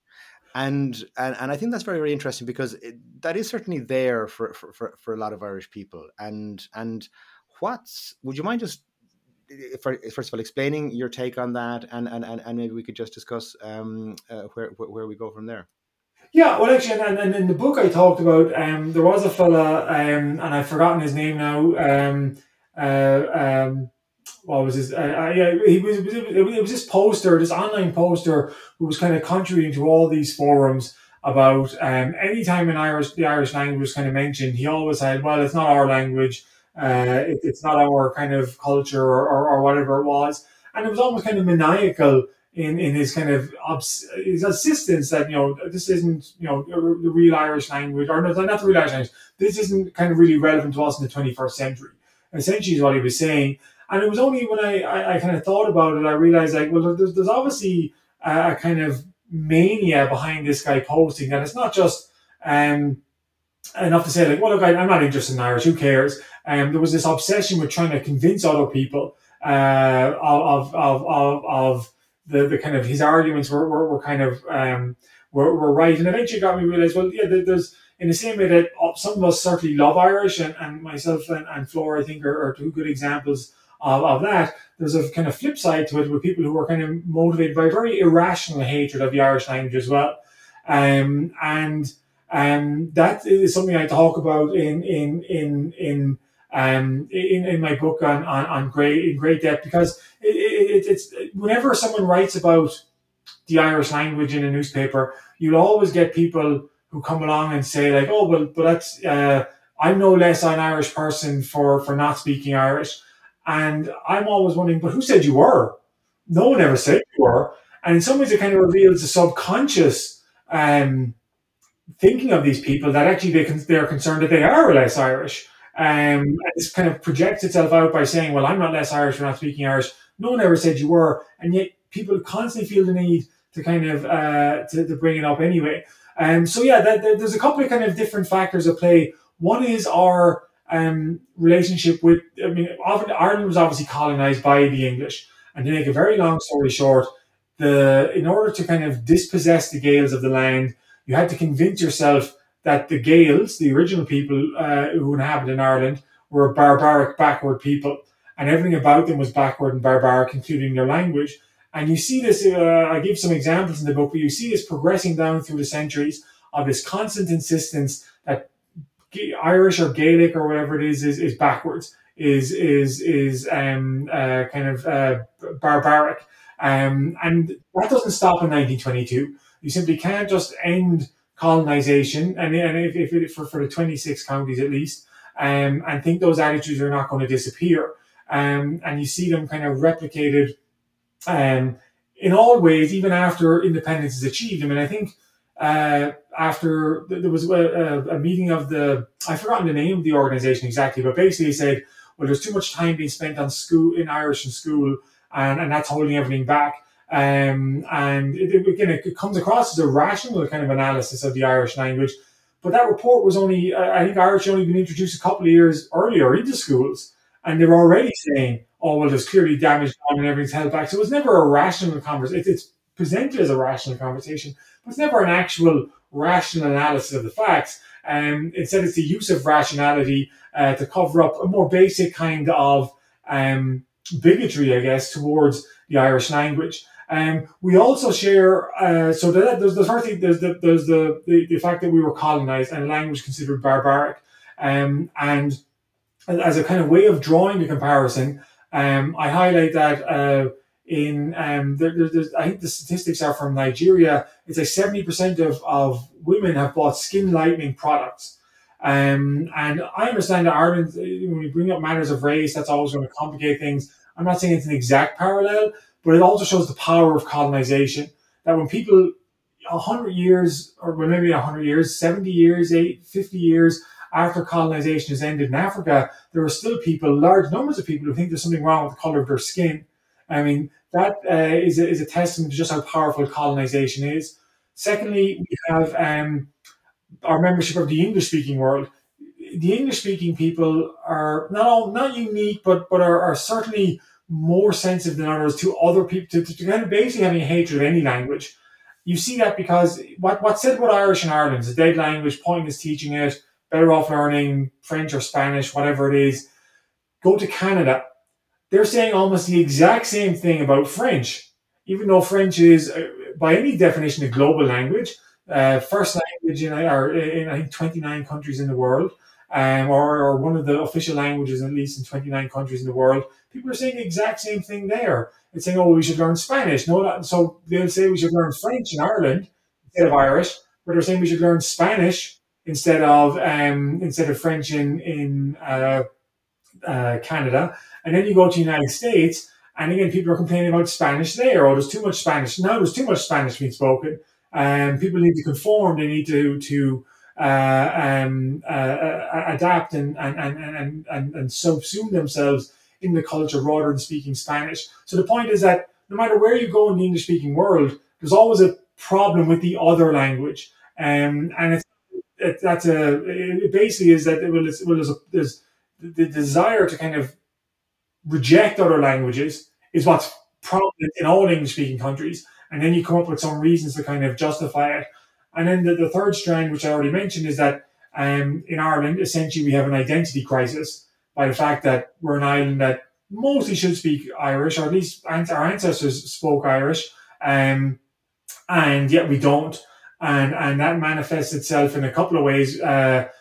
and I think that's very, very interesting, because that is certainly there for a lot of Irish people. And would you mind just, first of all, explaining your take on that, and maybe we could just discuss where we go from there. Yeah, well, actually, and in the book I talked about, there was a fella, and I've forgotten his name now. What was his? It was this poster, this online poster, who was kind of contributing to all these forums about any time the Irish language was kind of mentioned, he always said, "Well, it's not our language." It's not our kind of culture or whatever it was. And it was almost kind of maniacal in his kind of his insistence that, you know, this isn't, you know, the real Irish language, or not the real Irish language. This isn't kind of really relevant to us in the 21st century, essentially, is what he was saying. And it was only when I kind of thought about it, I realized, like, well, there's obviously a kind of mania behind this guy posting. And it's not just enough to say, like, well, look, I'm not interested in Irish, who cares? There was this obsession with trying to convince other people of the kind of his arguments were kind of were right, and eventually got me to realize, well, yeah, there's, in the same way that some of us certainly love Irish, and myself and Flora, I think, are two good examples of that. There's a kind of flip side to it with people who are kind of motivated by a very irrational hatred of the Irish language as well, and that is something I talk about in my book on great depth, because it's whenever someone writes about the Irish language in a newspaper, you'll always get people who come along and say, like, oh, well, but that's I'm no less an Irish person for not speaking Irish. And I'm always wondering, but who said you were? No one ever said you were. And in some ways it kind of reveals the subconscious thinking of these people, that actually they're concerned that they are less Irish. And this kind of projects itself out by saying, well, I'm not less Irish for not speaking Irish. No one ever said you were. And yet people constantly feel the need to kind of to bring it up anyway. So yeah, there's a couple of kind of different factors at play. One is our relationship with, I mean, often Ireland was obviously colonized by the English. And to make a very long story short, in order to kind of dispossess the Gaels of the land, you had to convince yourself that the Gaels, the original people who inhabited Ireland, were a barbaric, backward people. And everything about them was backward and barbaric, including their language. And you see this, I give some examples in the book, but you see this progressing down through the centuries of this constant insistence that Irish or Gaelic or whatever it is backwards, is barbaric. And that doesn't stop in 1922. You simply can't just end colonization, and if for the 26 counties at least, and think those attitudes are not going to disappear. And you see them kind of replicated in all ways, even after independence is achieved. I mean, I think after there was a meeting of I've forgotten the name of the organization exactly, but basically said, well, there's too much time being spent on Irish in school, and that's holding everything back. And it comes across as a rational kind of analysis of the Irish language. But that report was only, I think Irish had only been introduced a couple of years earlier into schools. And they were already saying, oh, well, there's clearly damage done and everything's held back. So it was never a rational conversation. It's presented as a rational conversation, but it's never an actual rational analysis of the facts. Instead, it's the use of rationality to cover up a more basic kind of bigotry, I guess, towards the Irish language. We also share, so there's the first thing, there's the fact that we were colonized and language considered barbaric. And as a kind of way of drawing the comparison, I highlight that I think the statistics are from Nigeria. It's like 70% of women have bought skin lightening products. And I understand that Ireland, when you bring up matters of race, that's always going to complicate things. I'm not saying it's an exact parallel, but it also shows the power of colonization. That when people 100 years, or maybe 100 years, 70 years, 50 years after colonization has ended in Africa, there are still people, large numbers of people, who think there's something wrong with the color of their skin. I mean, that is a testament to just how powerful colonization is. Secondly, we have our membership of the English-speaking world. The English-speaking people are not unique, but are certainly more sensitive than others to other people, to kind of basically having a hatred of any language. You see that because what's said about Irish in Ireland is a dead language, pointless teaching it, better off learning French or Spanish, whatever it is. Go to Canada. They're saying almost the exact same thing about French, even though French is, by any definition, a global language, first language in I think 29 countries in the world. Or one of the official languages, at least in 29 countries in the world, people are saying the exact same thing there. It's saying, oh, we should learn Spanish. So they'll say we should learn French in Ireland instead of Irish, but they're saying we should learn Spanish instead of French in Canada. And then you go to the United States, and again, people are complaining about Spanish there. Oh, there's too much Spanish. Now there's too much Spanish being spoken. People need to conform. They need to adapt and subsume themselves in the culture rather than speaking Spanish. So the point is that no matter where you go in the English-speaking world, there's always a problem with the other language, and there's the desire to kind of reject other languages is what's prominent in all English-speaking countries, and then you come up with some reasons to kind of justify it. And then the third strand, which I already mentioned, is that in Ireland, essentially, we have an identity crisis by the fact that we're an island that mostly should speak Irish, or at least our ancestors spoke Irish, and yet we don't. And that manifests itself in a couple of ways. But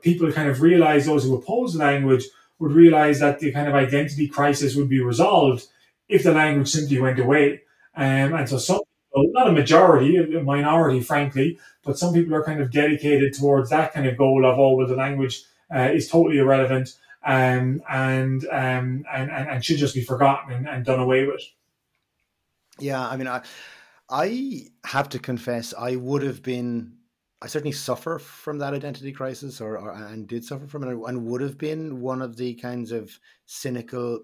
people kind of realize, those who oppose the language would realize that the kind of identity crisis would be resolved if the language simply went away. And so some, not a majority, a minority, frankly, but some people are kind of dedicated towards that kind of goal of, oh, well, the language is totally irrelevant and should just be forgotten and done away with. Yeah, I mean, I have to confess, I certainly suffer from that identity crisis and did suffer from it, and would have been one of the kinds of cynical,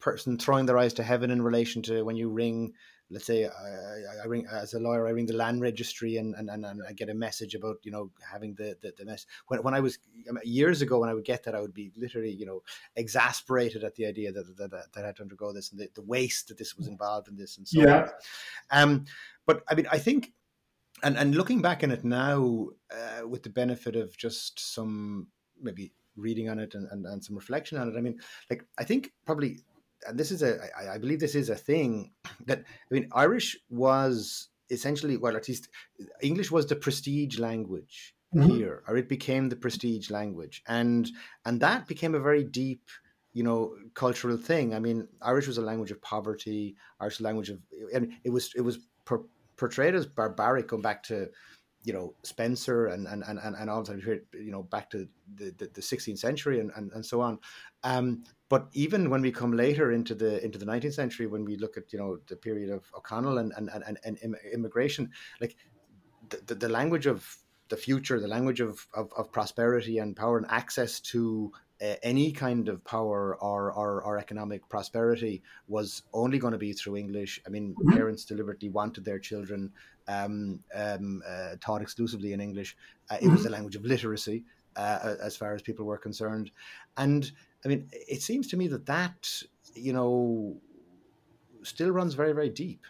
person throwing their eyes to heaven in relation to when you ring let's say I ring, as a lawyer, I ring the land registry and I get a message about, you know, having the mess. When I was years ago, when I would get that, I would be literally, you know, exasperated at the idea that I had to undergo this and the waste that this was involved in this and so on. But I mean, I think, and looking back on it now, with the benefit of just some maybe reading on it and some reflection on it, I mean, like, I think probably, and this is I believe this is a thing that, I mean, Irish was essentially, well, at least English was the prestige language here, or it became the prestige language. And that became a very deep, you know, cultural thing. I mean, Irish was a language of poverty, Irish language of, and it was portrayed as barbaric, going back to, you know, Spencer and all the time, you know, back to the 16th century and so on. But even when we come later into the 19th century, when we look at, you know, the period of O'Connell and immigration, like the language of the future, the language of prosperity and power and access to any kind of power or economic prosperity was only going to be through English. I mean, parents deliberately wanted their children taught exclusively in English. It was the language of literacy, as far as people were concerned. And I mean, it seems to me that, you know, still runs very, very deep.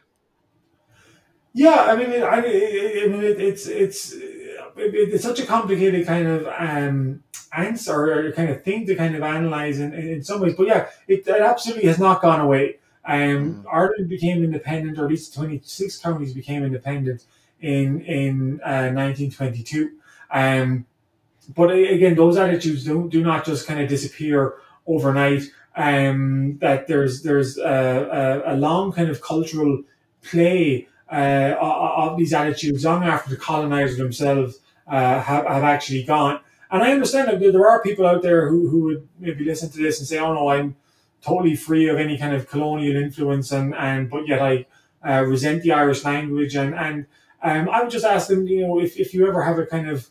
Yeah, I mean, it's such a complicated kind of answer or kind of thing to kind of analyze in some ways. But yeah, it absolutely has not gone away. Ireland became independent, or at least 26 counties became independent in 1922. But again, those attitudes do not just kind of disappear overnight. That there's a long kind of cultural play of these attitudes long after the colonizers themselves have actually gone. And I understand that there are people out there who would maybe listen to this and say, "Oh no, I'm totally free of any kind of colonial influence," but yet I resent the Irish language. And I would just ask them, you know, if you ever have a kind of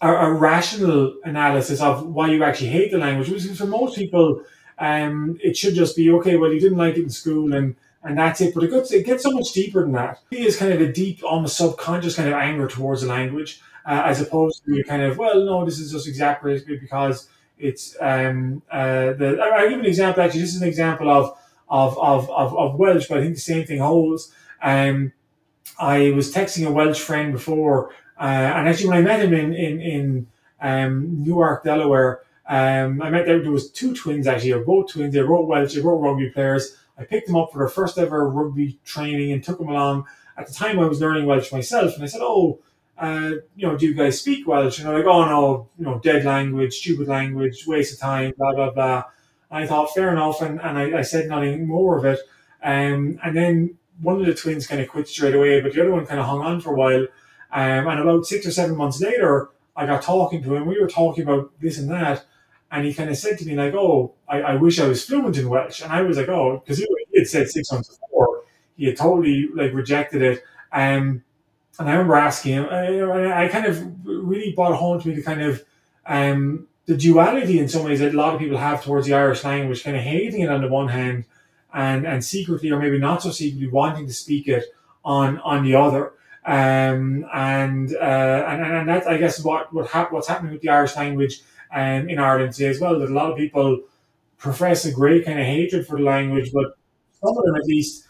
a rational analysis of why you actually hate the language, because for most people, it should just be, okay, well, you didn't like it in school and that's it. But it gets so much deeper than that. It is kind of a deep, almost subconscious kind of anger towards the language, as opposed to kind of, well, no, this is just exacerbated because it's I'll give an example. Actually, this is an example of Welsh, but I think the same thing holds. I was texting a Welsh friend before, and actually when I met him in Newark, Delaware, there was two twins actually, or both twins. They were Welsh, they were rugby players. I picked them up for their first ever rugby training and took them along. At the time, I was learning Welsh myself, and I said, "Oh, you know, do you guys speak Welsh?" And they're like, "Oh no, you know, dead language, stupid language, waste of time, blah blah blah." And I thought, fair enough, and I said nothing more of it. And then one of the twins kind of quit straight away, but the other one kind of hung on for a while. And about 6 or 7 months later, I got talking to him. We were talking about this and that. And he kind of said to me, like, "Oh, I wish I was fluent in Welsh." And I was like, "Oh," because he had said 6 months before. He had totally, like, rejected it. And I remember asking him, I kind of really brought home to me the kind of the duality in some ways that a lot of people have towards the Irish language, kind of hating it on the one hand and secretly, or maybe not so secretly, wanting to speak it on the other. And that's, I guess, what's happening with the Irish language in Ireland today as well, that a lot of people profess a great kind of hatred for the language, but some of them at least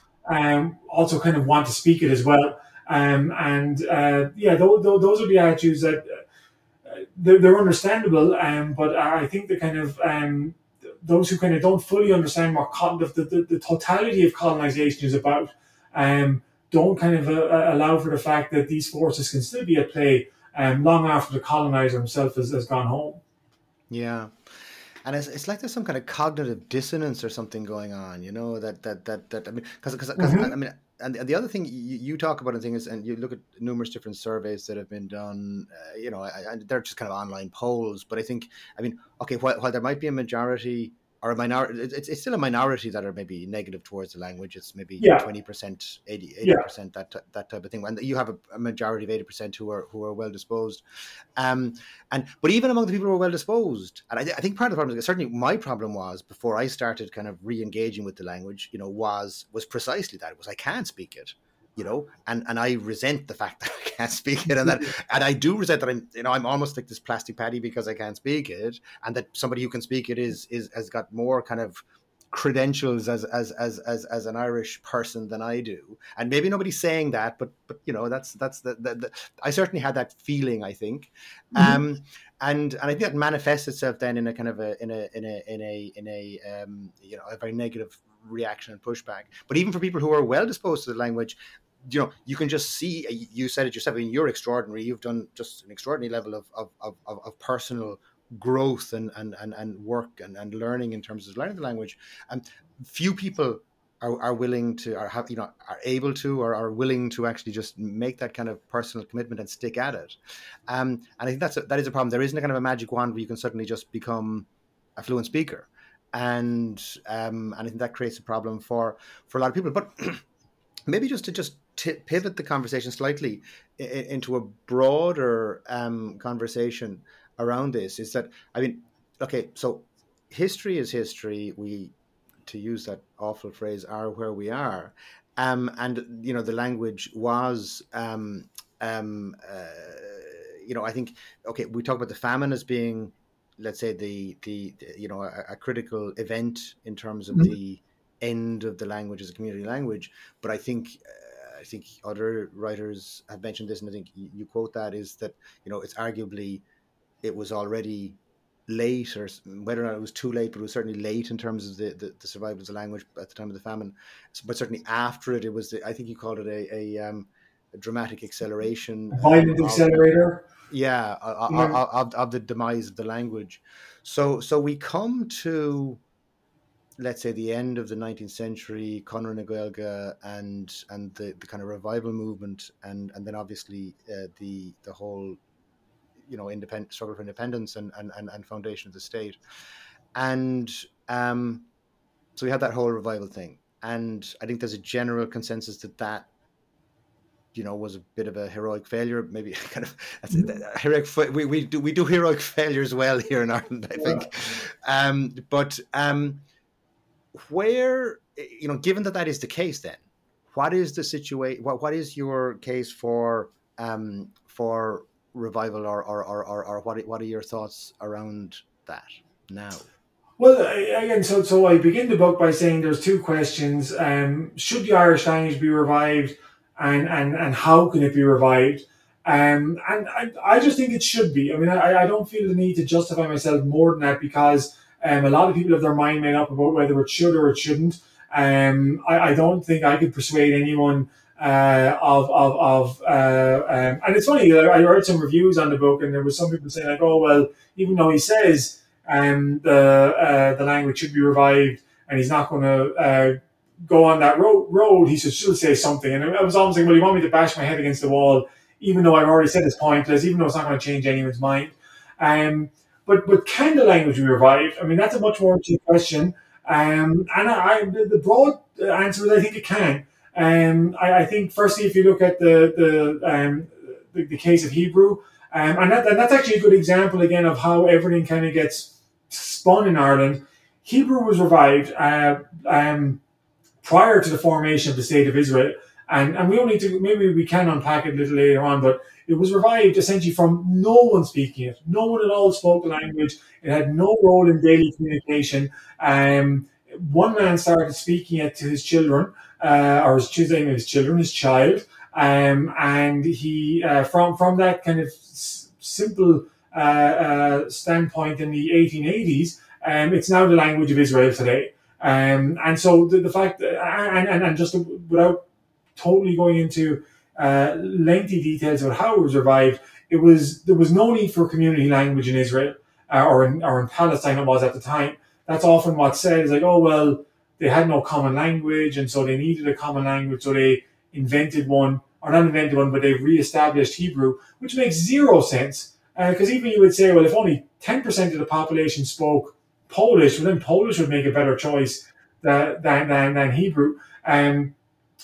also kind of want to speak it as well. Those are the attitudes that they're understandable, but I think the kind of those who kind of don't fully understand what the totality of colonization is about, don't kind of allow for the fact that these forces can still be at play long after the colonizer himself has gone home. Yeah. And it's like there's some kind of cognitive dissonance or something going on, you know, that I mean, because I mean, and the other thing you talk about and thing is, and you look at numerous different surveys that have been done, you know, they're just kind of online polls, but I think, I mean, okay, while there might be a majority are a minority. It's still a minority that are maybe negative towards the language. It's maybe 20%, 80%, that type of thing. And you have a majority of 80% who are well disposed. But even among the people who are well disposed, and I think part of the problem, certainly my problem was before I started kind of re-engaging with the language, you know, was precisely that. It was, I can't speak it. You know, and I resent the fact that I can't speak it, and I do resent that I'm almost like this plastic patty because I can't speak it, and that somebody who can speak it has got more kind of credentials as an Irish person than I do. And maybe nobody's saying that, but you know, that's the I certainly had that feeling, I think. Mm-hmm. And I think that manifests itself then in a kind of a very negative reaction and pushback. But even for people who are well disposed to the language, you know, you can just see, you said it yourself, I mean, you're extraordinary. You've done just an extraordinary level of personal growth and work and learning in terms of learning the language. And few people are willing to, or have, you know, are able to, or are willing to actually just make that kind of personal commitment and stick at it. And I think that is a problem. There isn't a kind of a magic wand where you can suddenly just become a fluent speaker. And I think that creates a problem for a lot of people. But maybe just to pivot the conversation slightly into a broader conversation around this, is that, I mean, okay, so history is history. We, to use that awful phrase, are where we are. And, you know, the language was, you know, I think, okay, we talk about the famine as being, let's say, a critical event in terms of mm-hmm. the end of the language as a community language. But I think other writers have mentioned this, and I think you quote that, is that, you know, it's arguably, it was already late, or whether or not it was too late, but it was certainly late in terms of the survival of the language at the time of the famine. But certainly after it, it was, I think you called it a dramatic acceleration. Violent accelerator. Yeah, of the demise of the language. So we come to, let's say, the end of the 19th century, Conradh na Gaeilge and the kind of revival movement, and then obviously the whole, you know, independent struggle for independence and foundation of the state, and so we have that whole revival thing. And I think there's a general consensus that you know, was a bit of a heroic failure, maybe kind of heroic. We do heroic failures well here in Ireland, I think. Yeah. But where, you know, given that is the case, then what is the situation? What is your case for revival, or what are your thoughts around that now? Well, again, so I begin the book by saying there's two questions: should the Irish language be revived? And how can it be revived? And I just think it should be. I mean, I don't feel the need to justify myself more than that, because a lot of people have their mind made up about whether it should or it shouldn't. I don't think I could persuade anyone and it's funny, I read some reviews on the book, and there was some people saying, like, oh, well, even though he says the language should be revived and he's not going to go on that road, he should still say something. And I was almost like, well, you want me to bash my head against the wall, even though I've already said it's pointless, even though it's not going to change anyone's mind. But can the language be revived? I mean, that's a much more interesting question. And the broad answer is, I think it can. I think, firstly, if you look at the case of Hebrew, and that's actually a good example, again, of how everything kind of gets spun in Ireland. Hebrew was revived prior to the formation of the State of Israel. And we only do, maybe we can unpack it a little later on, but it was revived essentially from no one speaking it. No one at all spoke the language. It had no role in daily communication. One man started speaking it to his children, his child. And he, from that kind of simple standpoint in the 1880s, it's now the language of Israel today. And so the fact, and just without totally going into lengthy details about how it was revived, there was no need for community language in Israel or in Palestine, it was at the time. That's often what's said, is like, oh, well, they had no common language, and so they needed a common language, so they invented one, or not invented one, but they reestablished Hebrew, which makes zero sense, because even you would say, well, if only 10% of the population spoke Polish, well, then Polish would make a better choice than Hebrew.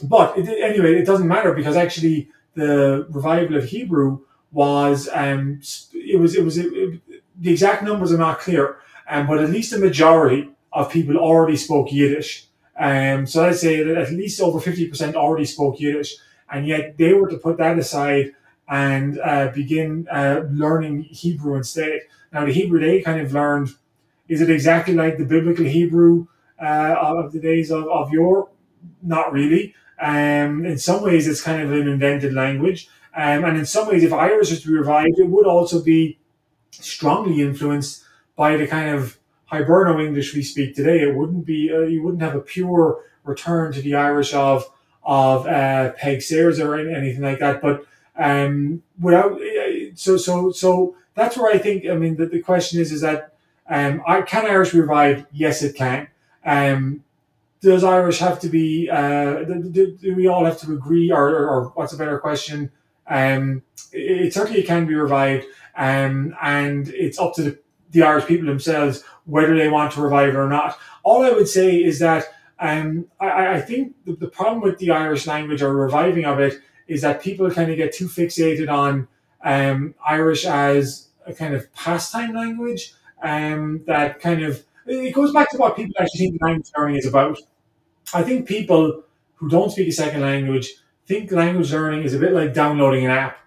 But it doesn't matter, because actually the revival of Hebrew was the exact numbers are not clear, but at least a majority of people already spoke Yiddish. So I'd say that at least over 50% already spoke Yiddish, and yet they were to put that aside and begin learning Hebrew instead. Now, the Hebrew they kind of learned, is it exactly like the biblical Hebrew of the days of yore? Not really. In some ways, it's kind of an invented language. And in some ways, if Irish is to be revived, it would also be strongly influenced by the kind of Hiberno-English we speak today. It wouldn't be, you wouldn't have a pure return to the Irish of Peg Sayers or anything like that. But so that's where I think, I mean, the question is that can Irish be revived? Yes, it can. Does Irish have to be, do we all have to agree, or what's a better question? It certainly can be revived, and it's up to the Irish people themselves whether they want to revive it or not. All I would say is that I think the problem with the Irish language or reviving of it is that people kind of get too fixated on Irish as a kind of pastime language, that kind of, it goes back to what people actually think language learning is about. I think people who don't speak a second language think language learning is a bit like downloading an app.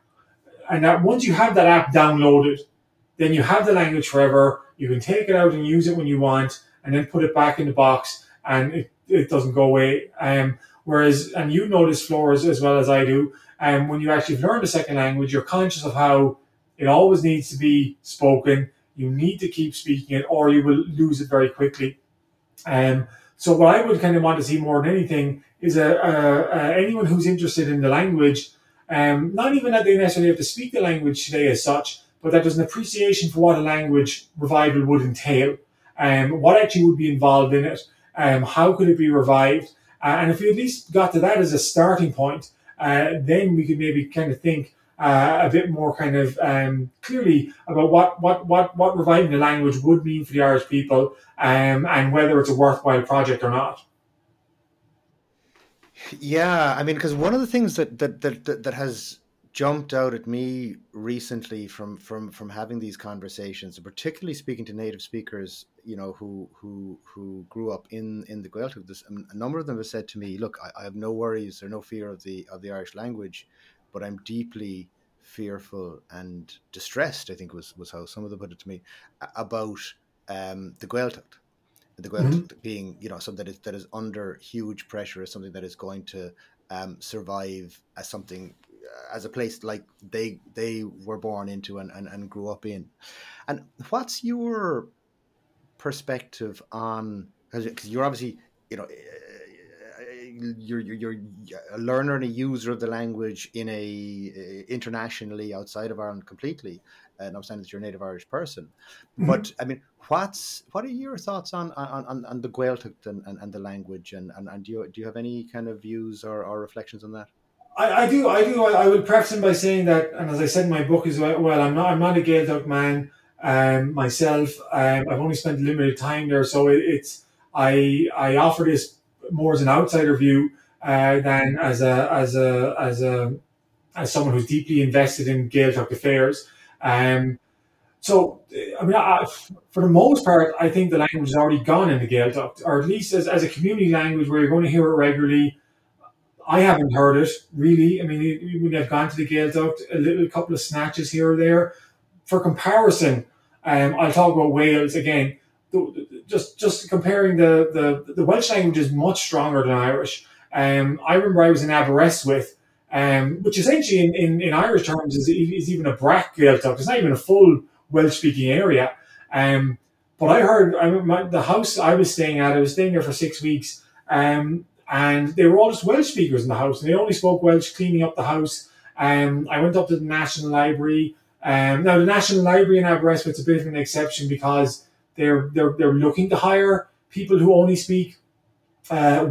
And that once you have that app downloaded, then you have the language forever. You can take it out and use it when you want, and then put it back in the box, and it doesn't go away. Whereas, and you know this, Flora, as well as I do, when you actually learn a second language, you're conscious of how it always needs to be spoken. You need to keep speaking it, or you will lose it very quickly. So what I would kind of want to see more than anything is anyone who's interested in the language, not even that they necessarily have to speak the language today as such, but that there's an appreciation for what a language revival would entail, what actually would be involved in it, how could it be revived. And if we at least got to that as a starting point, then we could maybe kind of think, a bit more kind of clearly about what reviving the language would mean for the Irish people, and whether it's a worthwhile project or not. Yeah, I mean, because one of the things that has jumped out at me recently from having these conversations, and particularly speaking to native speakers, you know, who grew up in the Gaeltacht, a number of them have said to me, "Look, I have no worries or no fear of the Irish language, but I'm deeply fearful and distressed," I think was how some of them put it to me, about the Gaeltacht. The Gaeltacht being, you know, something that is under huge pressure, as something that is going to survive as something, as a place like they were born into and grew up in. And what's your perspective on, because you're obviously, you know, You're a learner and a user of the language in a internationally outside of Ireland completely, and I'm saying that you're a native Irish person. But I mean, what are your thoughts on the Gaeltacht and the language, and do you have any kind of views or reflections on that? I do. I would preface them by saying that, and as I said in my book as well, I'm not a Gaeltacht man myself. I've only spent limited time there, so I offer this more as an outsider view than as someone who's deeply invested in Gaeltacht affairs. So, I mean, for the most part, I think the language is already gone in the Gaeltacht, or at least as a community language where you're going to hear it regularly. I haven't heard it really. I mean, when I've gone to the Gaeltacht, a couple of snatches here or there. For comparison, I'll talk about Wales again. Just comparing the Welsh language is much stronger than Irish. I remember I was in Aberystwyth, which essentially in Irish terms is even a brack Gaeltacht. It's not even a full Welsh speaking area. But I heard the house I was staying at. I was staying there for 6 weeks, and they were all just Welsh speakers in the house, and they only spoke Welsh cleaning up the house. I went up to the National Library. Now the National Library in Aberystwyth is a bit of an exception because They're looking to hire people who only speak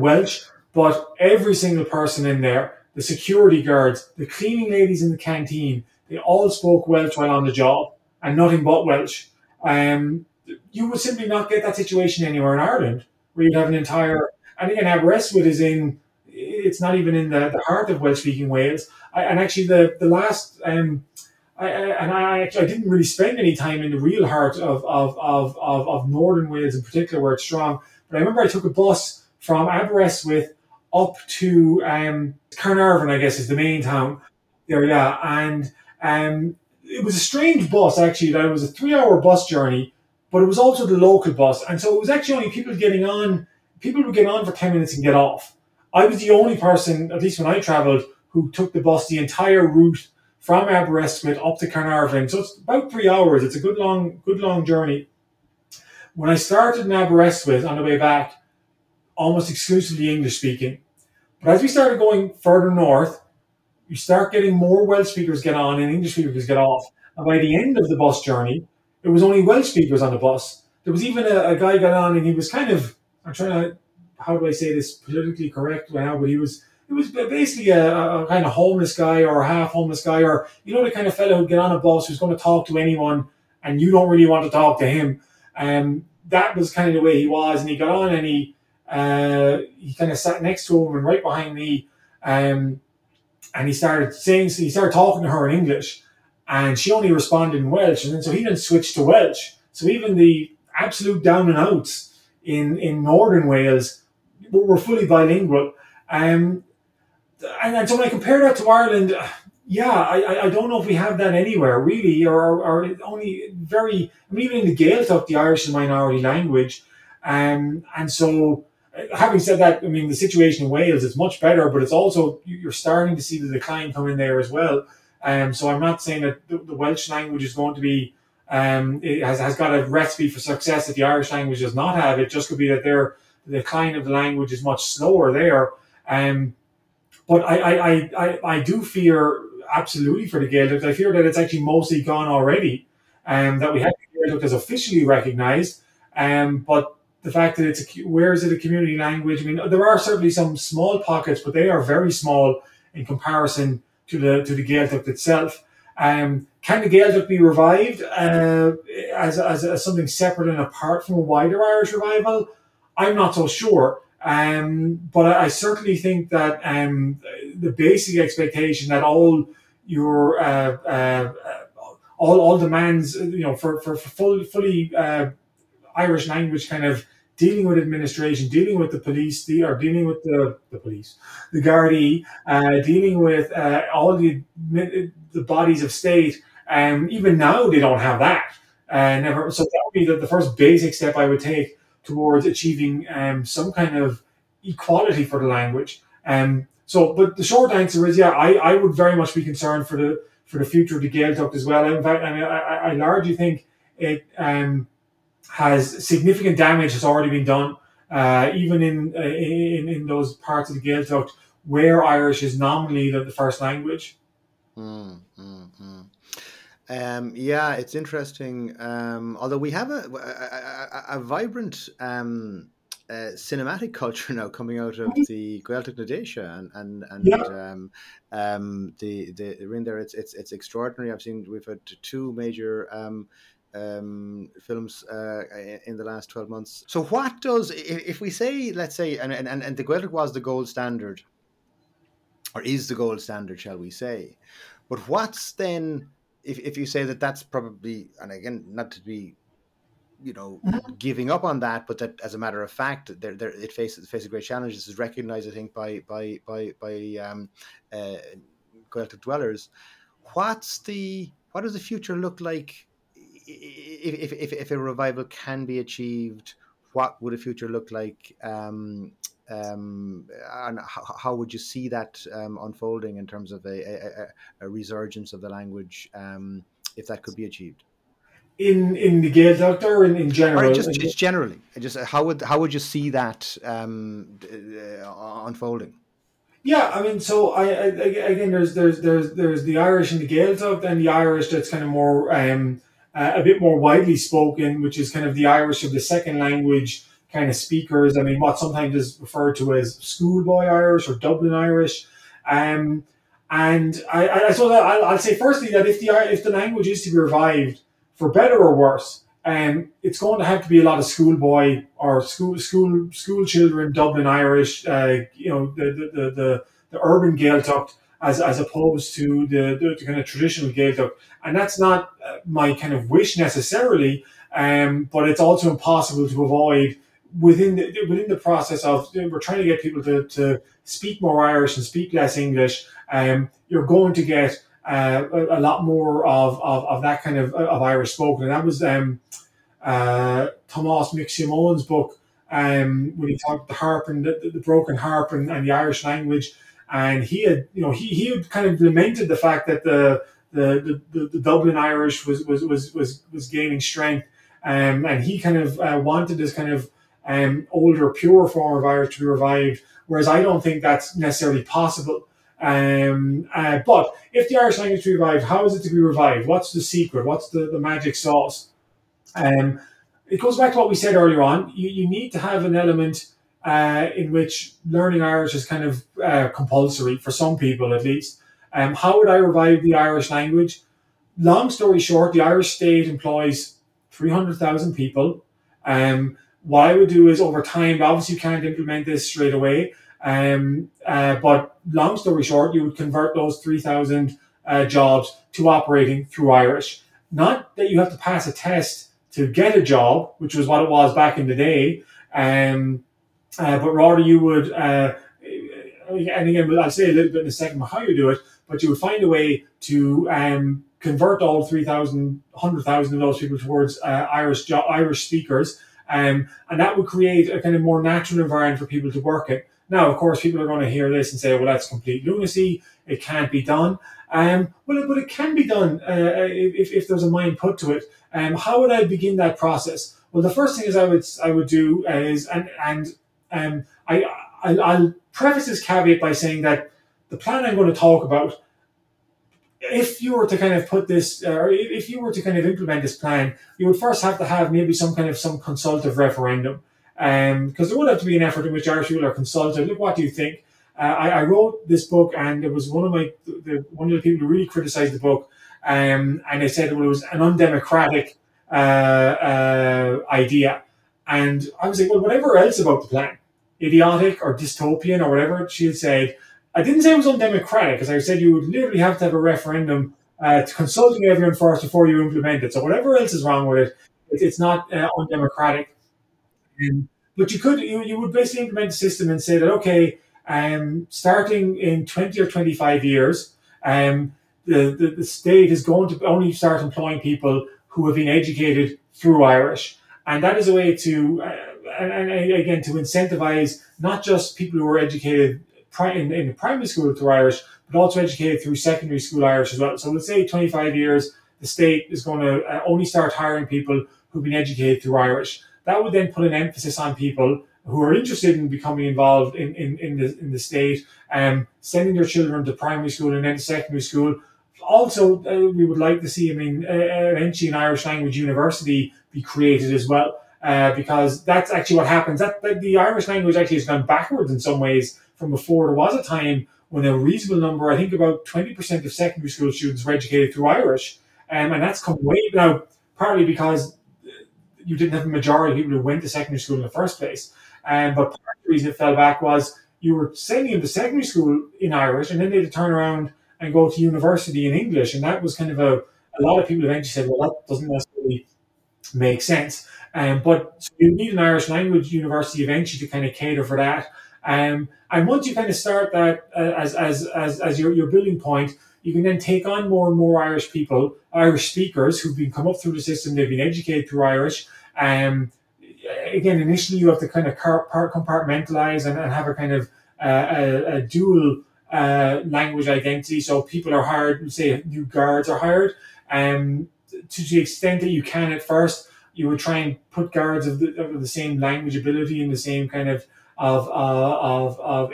Welsh, but every single person in there, the security guards, the cleaning ladies in the canteen, they all spoke Welsh while on the job, and nothing but Welsh. you would simply not get that situation anywhere in Ireland, where you'd have an entire, and again, Aberystwyth is in, it's not even in the heart of Welsh-speaking Wales. And actually the last, I didn't really spend any time in the real heart of Northern Wales in particular, where it's strong. But I remember I took a bus from Aberystwyth up to Carnarvon, I guess is the main town there, yeah. And it was a strange bus, actually. That it was a 3-hour bus journey, but it was also the local bus. And so it was actually only people getting on, people would get on for 10 minutes and get off. I was the only person, at least when I travelled, who took the bus the entire route from Aberystwyth up to Carnarvon. So it's about 3 hours. It's a good long journey. When I started in Aberystwyth on the way back, almost exclusively English speaking. But as we started going further north, you start getting more Welsh speakers get on and English speakers get off. And by the end of the bus journey, it was only Welsh speakers on the bus. There was even a guy got on and he was kind of, I'm trying to, how do I say this politically correct now, but he was, it was basically a kind of homeless guy or a half homeless guy, or, you know, the kind of fellow who'd get on a bus who's going to talk to anyone and you don't really want to talk to him. That was kind of the way he was. And he got on and he kind of sat next to a woman right behind me. And he started talking to her in English and she only responded in Welsh. And then so he then switched to Welsh. So even the absolute down and outs in Northern Wales were fully bilingual. And so when I compare that to Ireland, yeah, I don't know if we have that anywhere really, or only very, I mean, even in the Gaeltacht, the Irish is a minority language. And so having said that, I mean, the situation in Wales is much better, but it's also, you're starting to see the decline come in there as well. So I'm not saying that the Welsh language is going to be, it has got a recipe for success that the Irish language does not have. It just could be that the decline of the language is much slower there. But I do fear absolutely for the Gaeltacht. I fear that it's actually mostly gone already, that we have the Gaeltacht as officially recognised. But the fact that where is it a community language? I mean, there are certainly some small pockets, but they are very small in comparison to the Gaeltacht itself. Can the Gaeltacht be revived as something separate and apart from a wider Irish revival? I'm not so sure. But I certainly think that the basic expectation that all your all demands, you know, for fully Irish language kind of dealing with administration, dealing with the police, dealing with the police, the Gardaí, dealing with all the bodies of state. Even now they don't have that. Never. So that would be the first basic step I would take towards achieving some kind of equality for the language. But the short answer is, yeah, I would very much be concerned for the future of the Gaeltacht as well. In fact, I mean, I largely think it has significant damage has already been done, even in those parts of the Gaeltacht where Irish is nominally the first language. Yeah, it's interesting. Although we have a vibrant cinematic culture now coming out of the Gaeltacht na Daoise and yeah. The in there it's extraordinary. I've seen we've had two major films in the last 12 months. So what does, if we say, let's say, and the Gaeltacht was the gold standard, or is the gold standard, shall we say? But what's then? If you say that that's probably, and again, not to be, you know, giving up on that, but that as a matter of fact, it faces great challenges. This is recognised, I think, by Gaeltacht dwellers. What does the future look like if a revival can be achieved? What would a future look like? And how would you see that unfolding in terms of a resurgence of the language, if that could be achieved? In the Gaeltacht or in general? Or just generally, just how would you see that unfolding? Yeah, I mean, so I again, there's the Irish in the Gaeltacht and the Irish that's kind of more a bit more widely spoken, which is kind of the Irish of the second language kind of speakers. I mean, what sometimes is referred to as schoolboy Irish or Dublin Irish. And I suppose I'll say firstly that if the language is to be revived, for better or worse, It's going to have to be a lot of schoolboy or school children, Dublin Irish, the urban Gaeltacht as opposed to the kind of traditional Gaeltacht. And that's not my kind of wish necessarily, but it's also impossible to avoid within the process of, we're trying to get people to speak more Irish and speak less English. You're going to get a lot more of that kind of Irish spoken, and that was Thomas McSimon's book when he talked the harp and the broken harp and the Irish language, and he had he had kind of lamented the fact that the Dublin Irish was gaining strength, and he kind of wanted this kind of older, pure form of Irish to be revived. Whereas I don't think that's necessarily possible. But if the Irish language to be revived, how is it to be revived? What's the secret? What's the magic sauce? It goes back to what we said earlier on. You need to have an element in which learning Irish is kind of compulsory for some people, at least. How would I revive the Irish language? Long story short, the Irish state employs 300,000 people. What I would do is, over time, obviously you can't implement this straight away. But long story short, you would convert those 3,000 jobs to operating through Irish. Not that you have to pass a test to get a job, which was what it was back in the day, but rather you would, and again, I'll say a little bit in a second how you do it, but you would find a way to convert all 100,000 of those people towards Irish speakers, and that would create a kind of more natural environment for people to work in. Now, of course, people are going to hear this and say, well, that's complete lunacy. It can't be done. But it can be done if there's a mind put to it. How would I begin that process? Well, the first thing is I would do is, I'll preface this caveat by saying that the plan I'm going to talk about, if you were to kind of put this, or if you were to kind of implement this plan, you would first have to have maybe some consultative referendum. Because there would have to be an effort in which Irish people are consulted. Look, what do you think? I wrote this book, and it was one of the people who really criticised the book, and they said, well, it was an undemocratic idea. And I was like, well, whatever else about the plan, idiotic or dystopian or whatever she had said, I didn't say it was undemocratic, because I said you would literally have to have a referendum consulting everyone first before you implement it. So whatever else is wrong with it, it's not undemocratic. But you would basically implement the system and say that, okay, starting in 20 or 25 years, the state is going to only start employing people who have been educated through Irish. And that is a way to, and again, to incentivize not just people who are educated in primary school through Irish, but also educated through secondary school Irish as well. So let's say 25 years, the state is going to only start hiring people who've been educated through Irish. That would then put an emphasis on people who are interested in becoming involved in the state, sending their children to primary school and then secondary school. Also, we would like to see, eventually an Irish language university be created as well, because that's actually what happens. That the Irish language actually has gone backwards in some ways from before. There was a time when a reasonable number, I think about 20% of secondary school students were educated through Irish, and that's come way now, partly because you didn't have a majority of people who went to secondary school in the first place. But part of the reason it fell back was you were sending them to secondary school in Irish, and then they'd turn around and go to university in English. And that was kind of a lot of people eventually said, well, that doesn't necessarily make sense. But so you need an Irish language university eventually to kind of cater for that. And once you kind of start that as your building point, you can then take on more and more Irish people, Irish speakers who've been come up through the system. They've been educated through Irish. Again, initially you have to kind of compartmentalize and have a kind of a dual language identity. So people are hired, say new guards are hired. To the extent that you can at first, you would try and put guards of the same language ability in the same kind of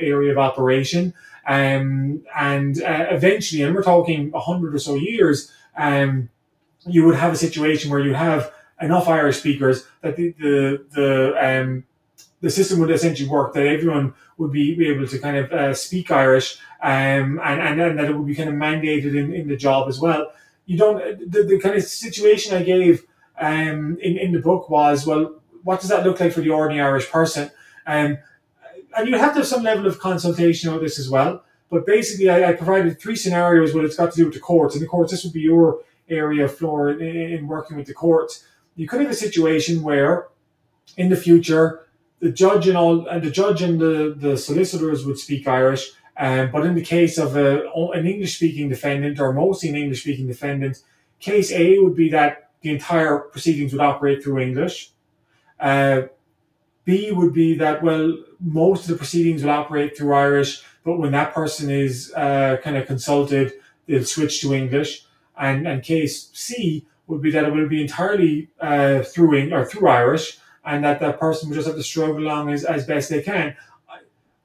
area of operation. Eventually, and we're talking 100 or so years, you would have a situation where you have enough Irish speakers that the system would essentially work, that everyone would be able to kind of speak Irish, and that it would be kind of mandated in the job as well. You don't the kind of situation I gave in the book was, well, what does that look like for the ordinary Irish person? And you have to have some level of consultation on this as well. But basically, I provided three scenarios where it's got to do with the courts. And of course, this would be your area of floor in working with the courts. You could have a situation where, in the future, the judge and the solicitors would speak Irish. But in the case of an English-speaking defendant, or mostly an English-speaking defendant, case A would be that the entire proceedings would operate through English. B would be that, well, most of the proceedings will operate through Irish, but when that person is kind of consulted, they'll switch to English. And case C would be that it will be entirely through Irish, and that person will just have to struggle along as best they can.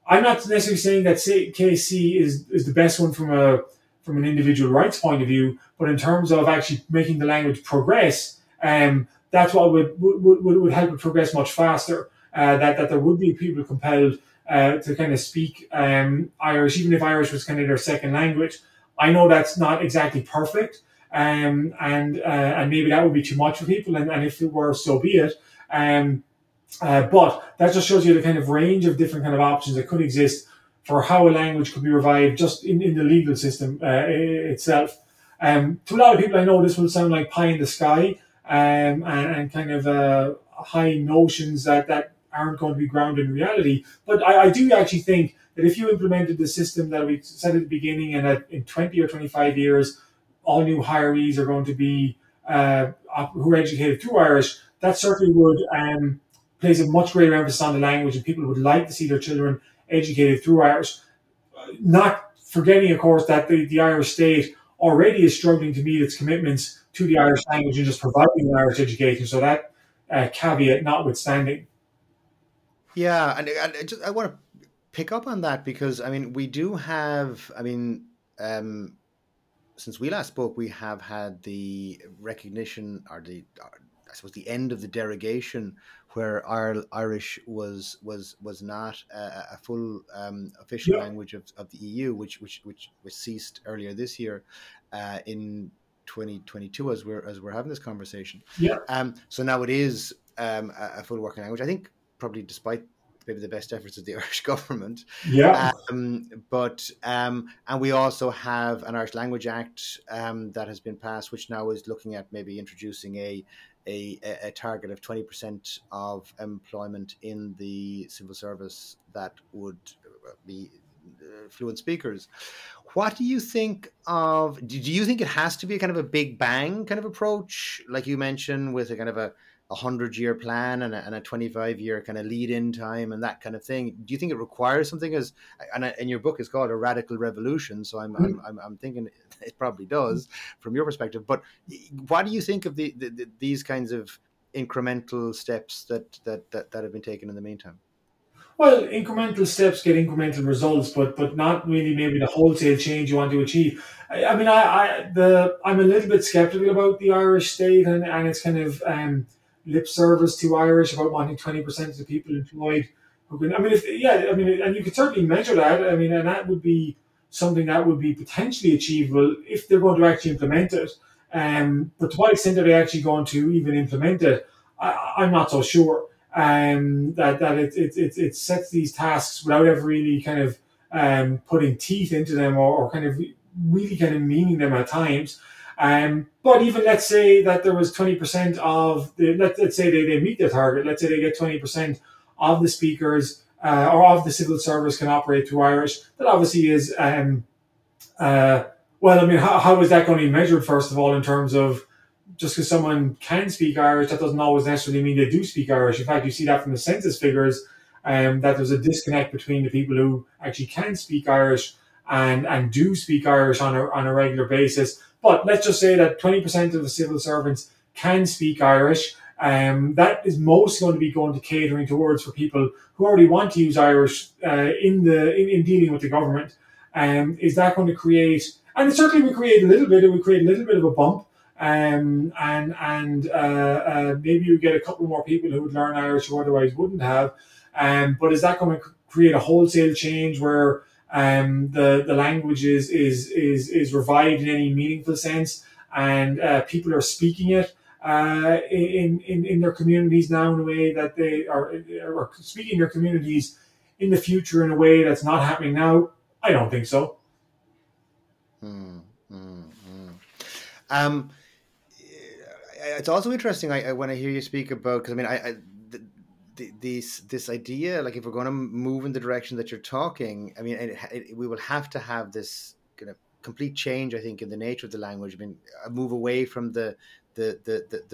I'm not necessarily saying that case C is the best one from an individual rights point of view, but in terms of actually making the language progress, that's what would help it progress much faster. That there would be people compelled to kind of speak Irish, even if Irish was kind of their second language. I know that's not exactly perfect, and maybe that would be too much for people, and if it were, so be it. But that just shows you the kind of range of different kind of options that could exist for how a language could be revived just in the legal system itself. To a lot of people, I know this will sound like pie in the sky, and kind of high notions that aren't going to be grounded in reality. But I do actually think that if you implemented the system that we said at the beginning, and that in 20 or 25 years, all new hirees are going to be who are educated through Irish, that certainly would place a much greater emphasis on the language, and people would like to see their children educated through Irish. Not forgetting, of course, that the Irish state already is struggling to meet its commitments to the Irish language and just providing an Irish education. So that caveat notwithstanding. Yeah, and I want to pick up on that because, I mean, we do have, since we last spoke, we have had the recognition I suppose the end of the derogation where Irish was not a full official language of the EU, which ceased earlier this year in 2022 as we're having this conversation. Yeah. So now it is a full working language. I think probably despite maybe the best efforts of the Irish government. Yeah. And we also have an Irish Language Act that has been passed, which now is looking at maybe introducing a target of 20% of employment in the civil service that would be fluent speakers. What do you think of? Do you think it has to be a kind of a big bang kind of approach, like you mentioned, with a kind of a 100-year plan and a 25-year kind of lead-in time and that kind of thing? Do you think it requires something as? And your book is called A Radical Revolution, so I'm thinking it probably does from your perspective. But what do you think of these kinds of incremental steps that have been taken in the meantime? Well, incremental steps get incremental results, but not really maybe the wholesale change you want to achieve. I'm a little bit skeptical about the Irish state and its kind of lip service to Irish about wanting 20% of the people employed. And you could certainly measure that. I mean, and that would be something that would be potentially achievable if they're going to actually implement it. But to what extent are they actually going to even implement it? I'm not so sure. That it sets these tasks without ever really kind of putting teeth into them or kind of really kind of meaning them at times. But even let's say that there was 20% of the, let's say they meet their target. Let's say they get 20% of the speakers or of the civil service can operate through Irish. That obviously is how is that going to be measured first of all in terms of? Just because someone can speak Irish, that doesn't always necessarily mean they do speak Irish. In fact, you see that from the census figures, that there's a disconnect between the people who actually can speak Irish and do speak Irish on a regular basis. But let's just say that 20% of the civil servants can speak Irish. That is mostly going to be going to catering towards for people who already want to use Irish in dealing with the government. Is that going to create? And it certainly will create a little bit. It will create a little bit of a bump. Maybe you get a couple more people who would learn Irish who otherwise wouldn't have. But is that going to create a wholesale change where the language is revived in any meaningful sense and people are speaking it in their communities now in a way that they are, or speaking their communities in the future in a way that's not happening now? I don't think so. It's also interesting when I hear you speak about, because I mean, this idea, like if we're going to move in the direction that you're talking, I mean, we will have to have this kind of complete change, I think, in the nature of the language. I mean, a move away from the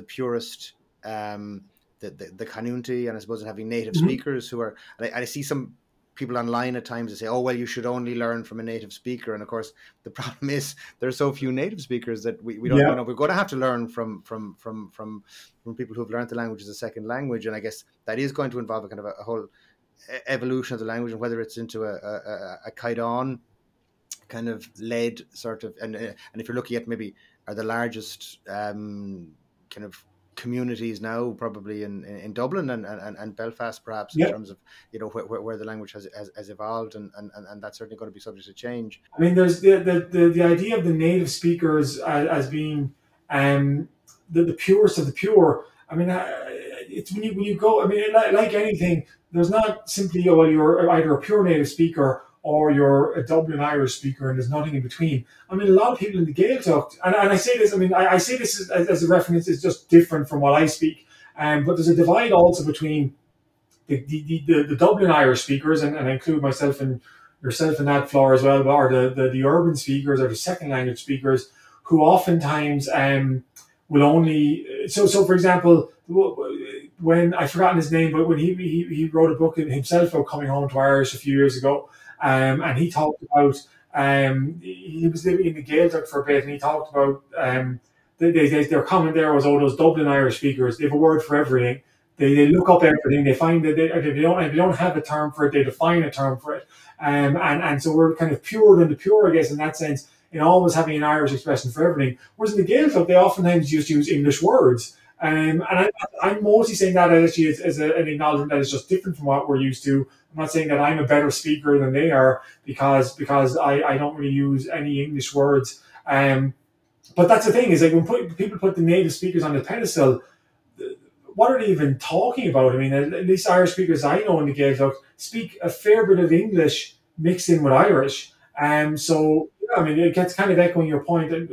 purest, the community, and I suppose having native speakers who are, and I see some people online at times that say, oh, well, you should only learn from a native speaker. And of course, the problem is there are so few native speakers that we don't know. We're going to have to learn from people who have learned the language as a second language. And I guess that is going to involve a kind of a whole evolution of the language, and whether it's into a Caoimhín kind of led sort of, and if you're looking at maybe are the largest kind of communities now probably in Dublin and Belfast perhaps in terms of, you know, where the language has evolved, and that's certainly going to be subject to change. I mean, there's the idea of the native speakers as being the purest of the pure. I mean, it's when you go, I mean, like anything, there's not simply, oh, well, you're either a pure native speaker or you're a Dublin Irish speaker, and there's nothing in between. I mean, a lot of people in the Gaeltacht, and I say this, I mean, I say this as a reference, it's just different from what I speak. But there's a divide also between the Dublin Irish speakers, and I include myself and yourself in that, Flora, as well, or the urban speakers or the second language speakers, who oftentimes will only... So for example, when... I've forgotten his name, but when he wrote a book himself about coming home to Irish a few years ago, and he talked about, he was living in the Gaeltacht for a bit, and he talked about, their comment there was, oh, those Dublin Irish speakers, they have a word for everything. They look up everything. They find that if they don't have a term for it, they define a term for it. And so we're kind of purer than the pure, I guess, in that sense, in always having an Irish expression for everything. Whereas in the Gaeltacht, they oftentimes just use English words. And I'm mostly saying that actually as an acknowledgement that it's just different from what we're used to. I'm not saying that I'm a better speaker than they are because I don't really use any English words. But that's the thing, is like when people put the native speakers on the pedestal, what are they even talking about? I mean, at least Irish speakers I know in the Gaeltacht speak a fair bit of English mixed in with Irish. So, yeah, I mean, it gets kind of echoing your point that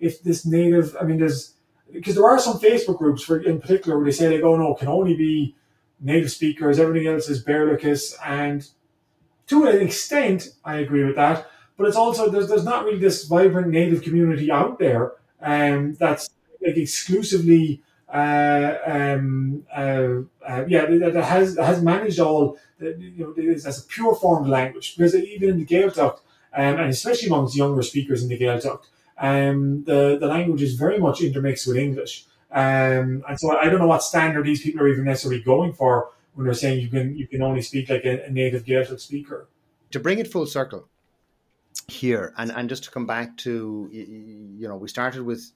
if this native, I mean, there's... Because there are some Facebook groups, in particular, where they say, like, oh, no, it can only be native speakers, everything else is Berlicus, and to an extent, I agree with that, but it's also, there's not really this vibrant native community out there that's, like, exclusively, that has managed all, you know, as a pure form of language, because even in the Gaeltacht, and especially amongst younger speakers in the Gaeltacht, the language is very much intermixed with English. And so I don't know what standard these people are even necessarily going for when they're saying you can only speak like a native Gaeltacht speaker. To bring it full circle here, and just to come back to, you know, we started with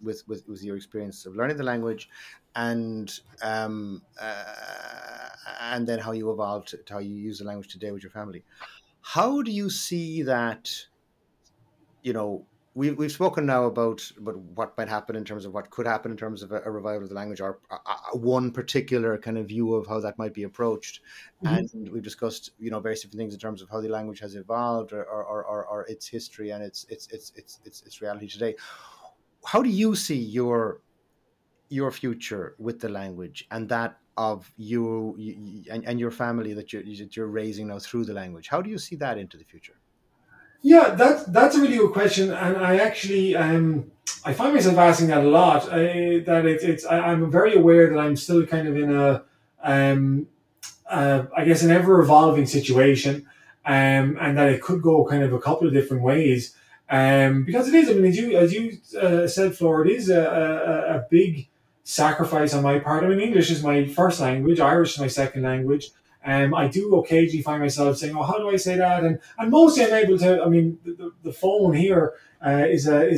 your experience of learning the language, and then how you evolved to how you use the language today with your family. How do you see that, you know, We've spoken now about what might happen in terms of what could happen in terms of a revival of the language, or a one particular kind of view of how that might be approached. Mm-hmm. And we've discussed, you know, various different things in terms of how the language has evolved or its history and its reality today. How do you see your future with the language and that of you and your family that you're raising now through the language? How do you see that into the future? Yeah, that's a really good question, and I actually I find myself asking that a lot. I'm very aware that I'm still kind of in a I guess an ever evolving situation, and that it could go kind of a couple of different ways, because it is. I mean, as you said, Flora, it is a big sacrifice on my part. I mean, English is my first language, Irish is my second language. I do occasionally find myself saying, "Oh, how do I say that?" And mostly I'm able to. I mean, the phone here is a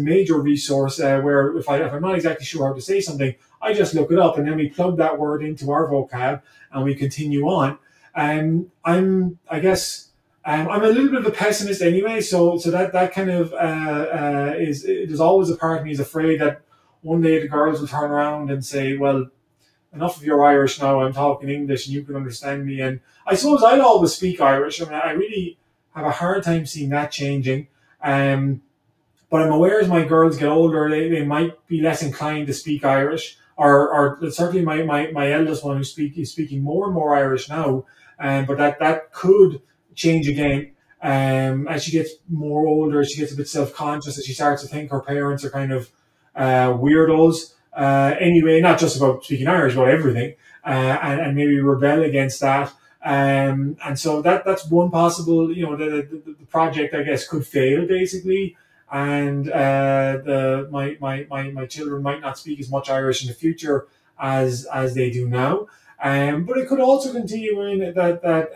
major resource where if I'm not exactly sure how to say something, I just look it up and then we plug that word into our vocab and we continue on. I'm a little bit of a pessimist anyway, so that kind of there's always a part of me is afraid that one day the girls will turn around and say, well, enough of your Irish now, I'm talking English and you can understand me. And I suppose I'll always speak Irish. I mean, I really have a hard time seeing that changing. But I'm aware as my girls get older, they might be less inclined to speak Irish. Or certainly my eldest one is speaking more and more Irish now. But that could change again. As she gets more older, she gets a bit self-conscious and she starts to think her parents are kind of weirdos. Anyway, not just about speaking Irish, but everything, and maybe rebel against that. And so that's one possible, you know, the project, I guess, could fail basically. And my children might not speak as much Irish in the future as they do now. But it could also continue in that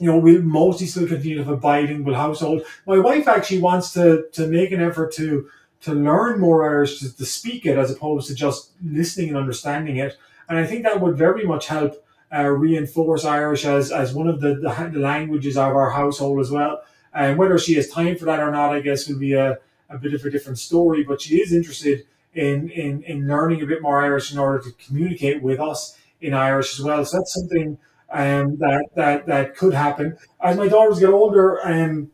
you know, we'll mostly still continue to have a bilingual household. My wife actually wants to make an effort to learn more Irish, to speak it as opposed to just listening and understanding it. And I think that would very much help reinforce Irish as one of the languages of our household as well. And whether she has time for that or not, I guess, will be a bit of a different story. But she is interested in learning a bit more Irish in order to communicate with us in Irish as well. So that's something that could happen. As my daughters get older, I'm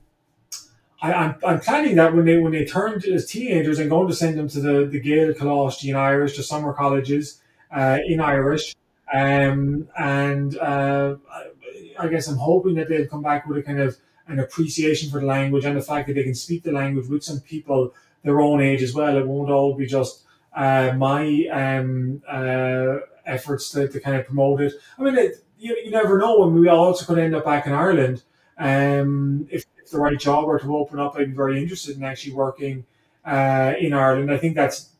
planning that when they turn to, as teenagers, I'm going to send them to the Gaeltacht College in Irish, the summer colleges in Irish. I guess I'm hoping that they'll come back with a kind of an appreciation for the language and the fact that they can speak the language with some people their own age as well. It won't all be just my efforts to kind of promote it. I mean, you never know. And we also could end up back in Ireland. If the right job were to open up, I'd be very interested in actually working in Ireland. I think that's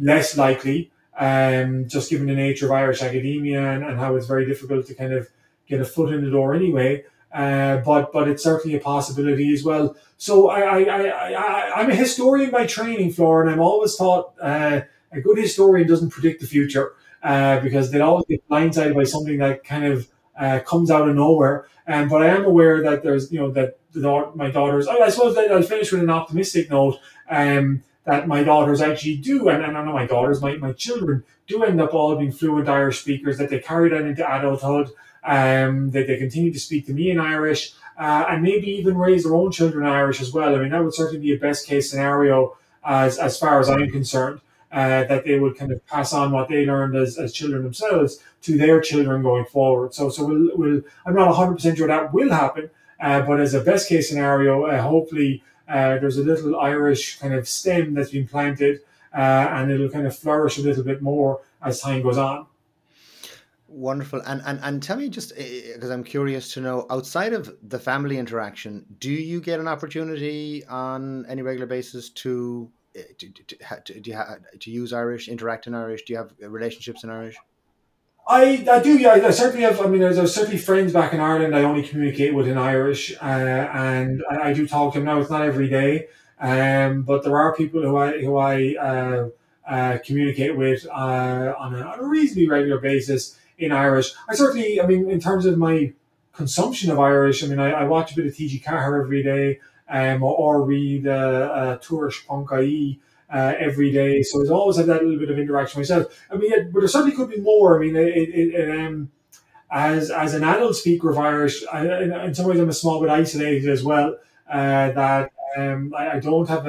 less likely, just given the nature of Irish academia and how it's very difficult to kind of get a foot in the door anyway. But it's certainly a possibility as well. So I'm a historian by training, Flora, and I'm always thought a good historian doesn't predict the future because they always get blindsided by something that kind of comes out of nowhere. But I am aware that there's, you know, that my daughters, I suppose I'll finish with an optimistic note, that my daughters actually do, and I know my daughters, my children do end up all being fluent Irish speakers, that they carry that into adulthood. That they continue to speak to me in Irish, and maybe even raise their own children in Irish as well. I mean, that would certainly be a best case scenario as far as I'm concerned, that they would kind of pass on what they learned as children themselves to their children going forward. So we'll I'm not 100% sure that will happen, but as a best case scenario, hopefully there's a little Irish kind of stem that's been planted, and it'll kind of flourish a little bit more as time goes on. Wonderful. And tell me, just because I'm curious to know, outside of the family interaction, do you get an opportunity on any regular basis to use Irish, interact in Irish? Do you have relationships in Irish? I do, yeah. I certainly have. I mean, there's certainly friends back in Ireland I only communicate with in Irish, and I do talk to them now. It's not every day, but there are people who I communicate with on a reasonably regular basis in Irish. I certainly, I mean, in terms of my consumption of Irish, I mean, I watch a bit of TG4 every day, or read Tourish Ponkai every day. So I always have that little bit of interaction myself. I mean, but there certainly could be more. I mean, as an adult speaker of Irish, in some ways I'm a small bit isolated as well. I don't have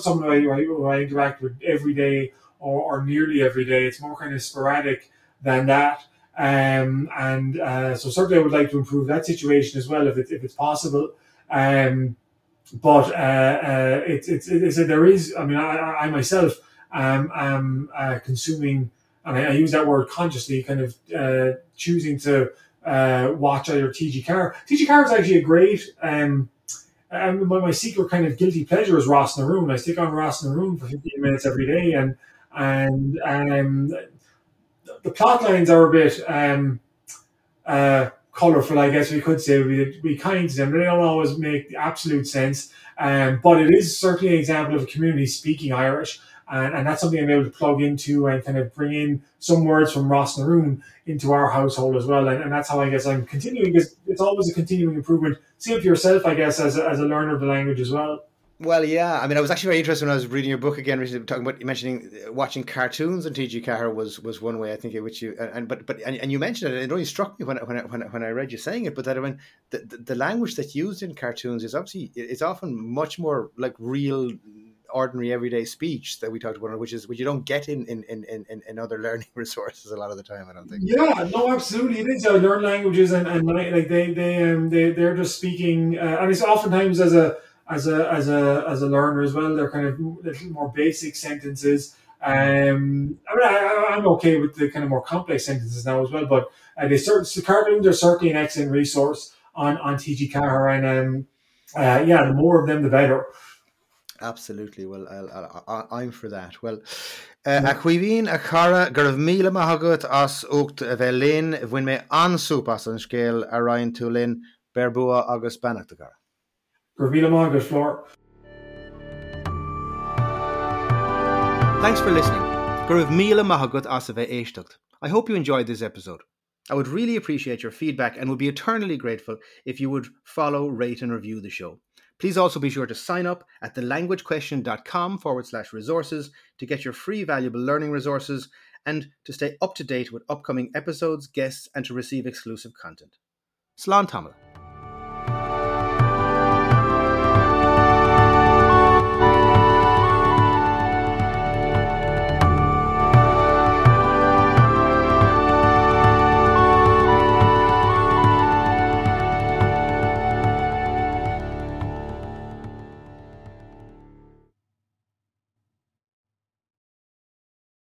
someone who I interact with every day or nearly every day. It's more kind of sporadic than that, so certainly I would like to improve that situation as well if it's possible. But it's there is. I mean, I myself am consuming, and I use that word consciously, kind of choosing to watch either TG4. TG4 is actually a great. My secret kind of guilty pleasure is Ros na Rún. I stick on Ros na Rún for 15 minutes every day, and the plot lines are a bit colourful, I guess we could say. We kind to them, they don't always make absolute sense, but it is certainly an example of a community speaking Irish, and that's something I'm able to plug into and kind of bring in some words from Ros na Rún into our household as well, and that's how I guess I'm continuing, because it's always a continuing improvement. See it for yourself, I guess, as a learner of the language as well. Well, yeah. I mean, I was actually very interested when I was reading your book again recently, talking about mentioning watching cartoons on TG4 was one way I think in which you and you mentioned it. It only struck me when I read you saying it, but that I mean the language that's used in cartoons is obviously it's often much more like real, ordinary, everyday speech that we talked about, which you don't get in other learning resources a lot of the time. I don't think. Yeah, no, absolutely, it is. I learn languages and like they're just speaking, and it's oftentimes as a learner as well, they're kind of little more basic sentences. I'm okay with the kind of more complex sentences now as well, but there's certainly an excellent resource on TG4, and the more of them, the better. Absolutely. Well, I'm for that. Well, a Caoimhín a Cara Garv Mila Mahagut as Ukt Velin, when me Ansup as an scale Arain Tulin, Berbua August Banach the Cara. Thanks for listening. I hope you enjoyed this episode. I would really appreciate your feedback and would be eternally grateful if you would follow, rate and review the show. Please also be sure to sign up at thelanguagequestion.com/resources to get your free valuable learning resources and to stay up to date with upcoming episodes, guests and to receive exclusive content. Slán Tamil.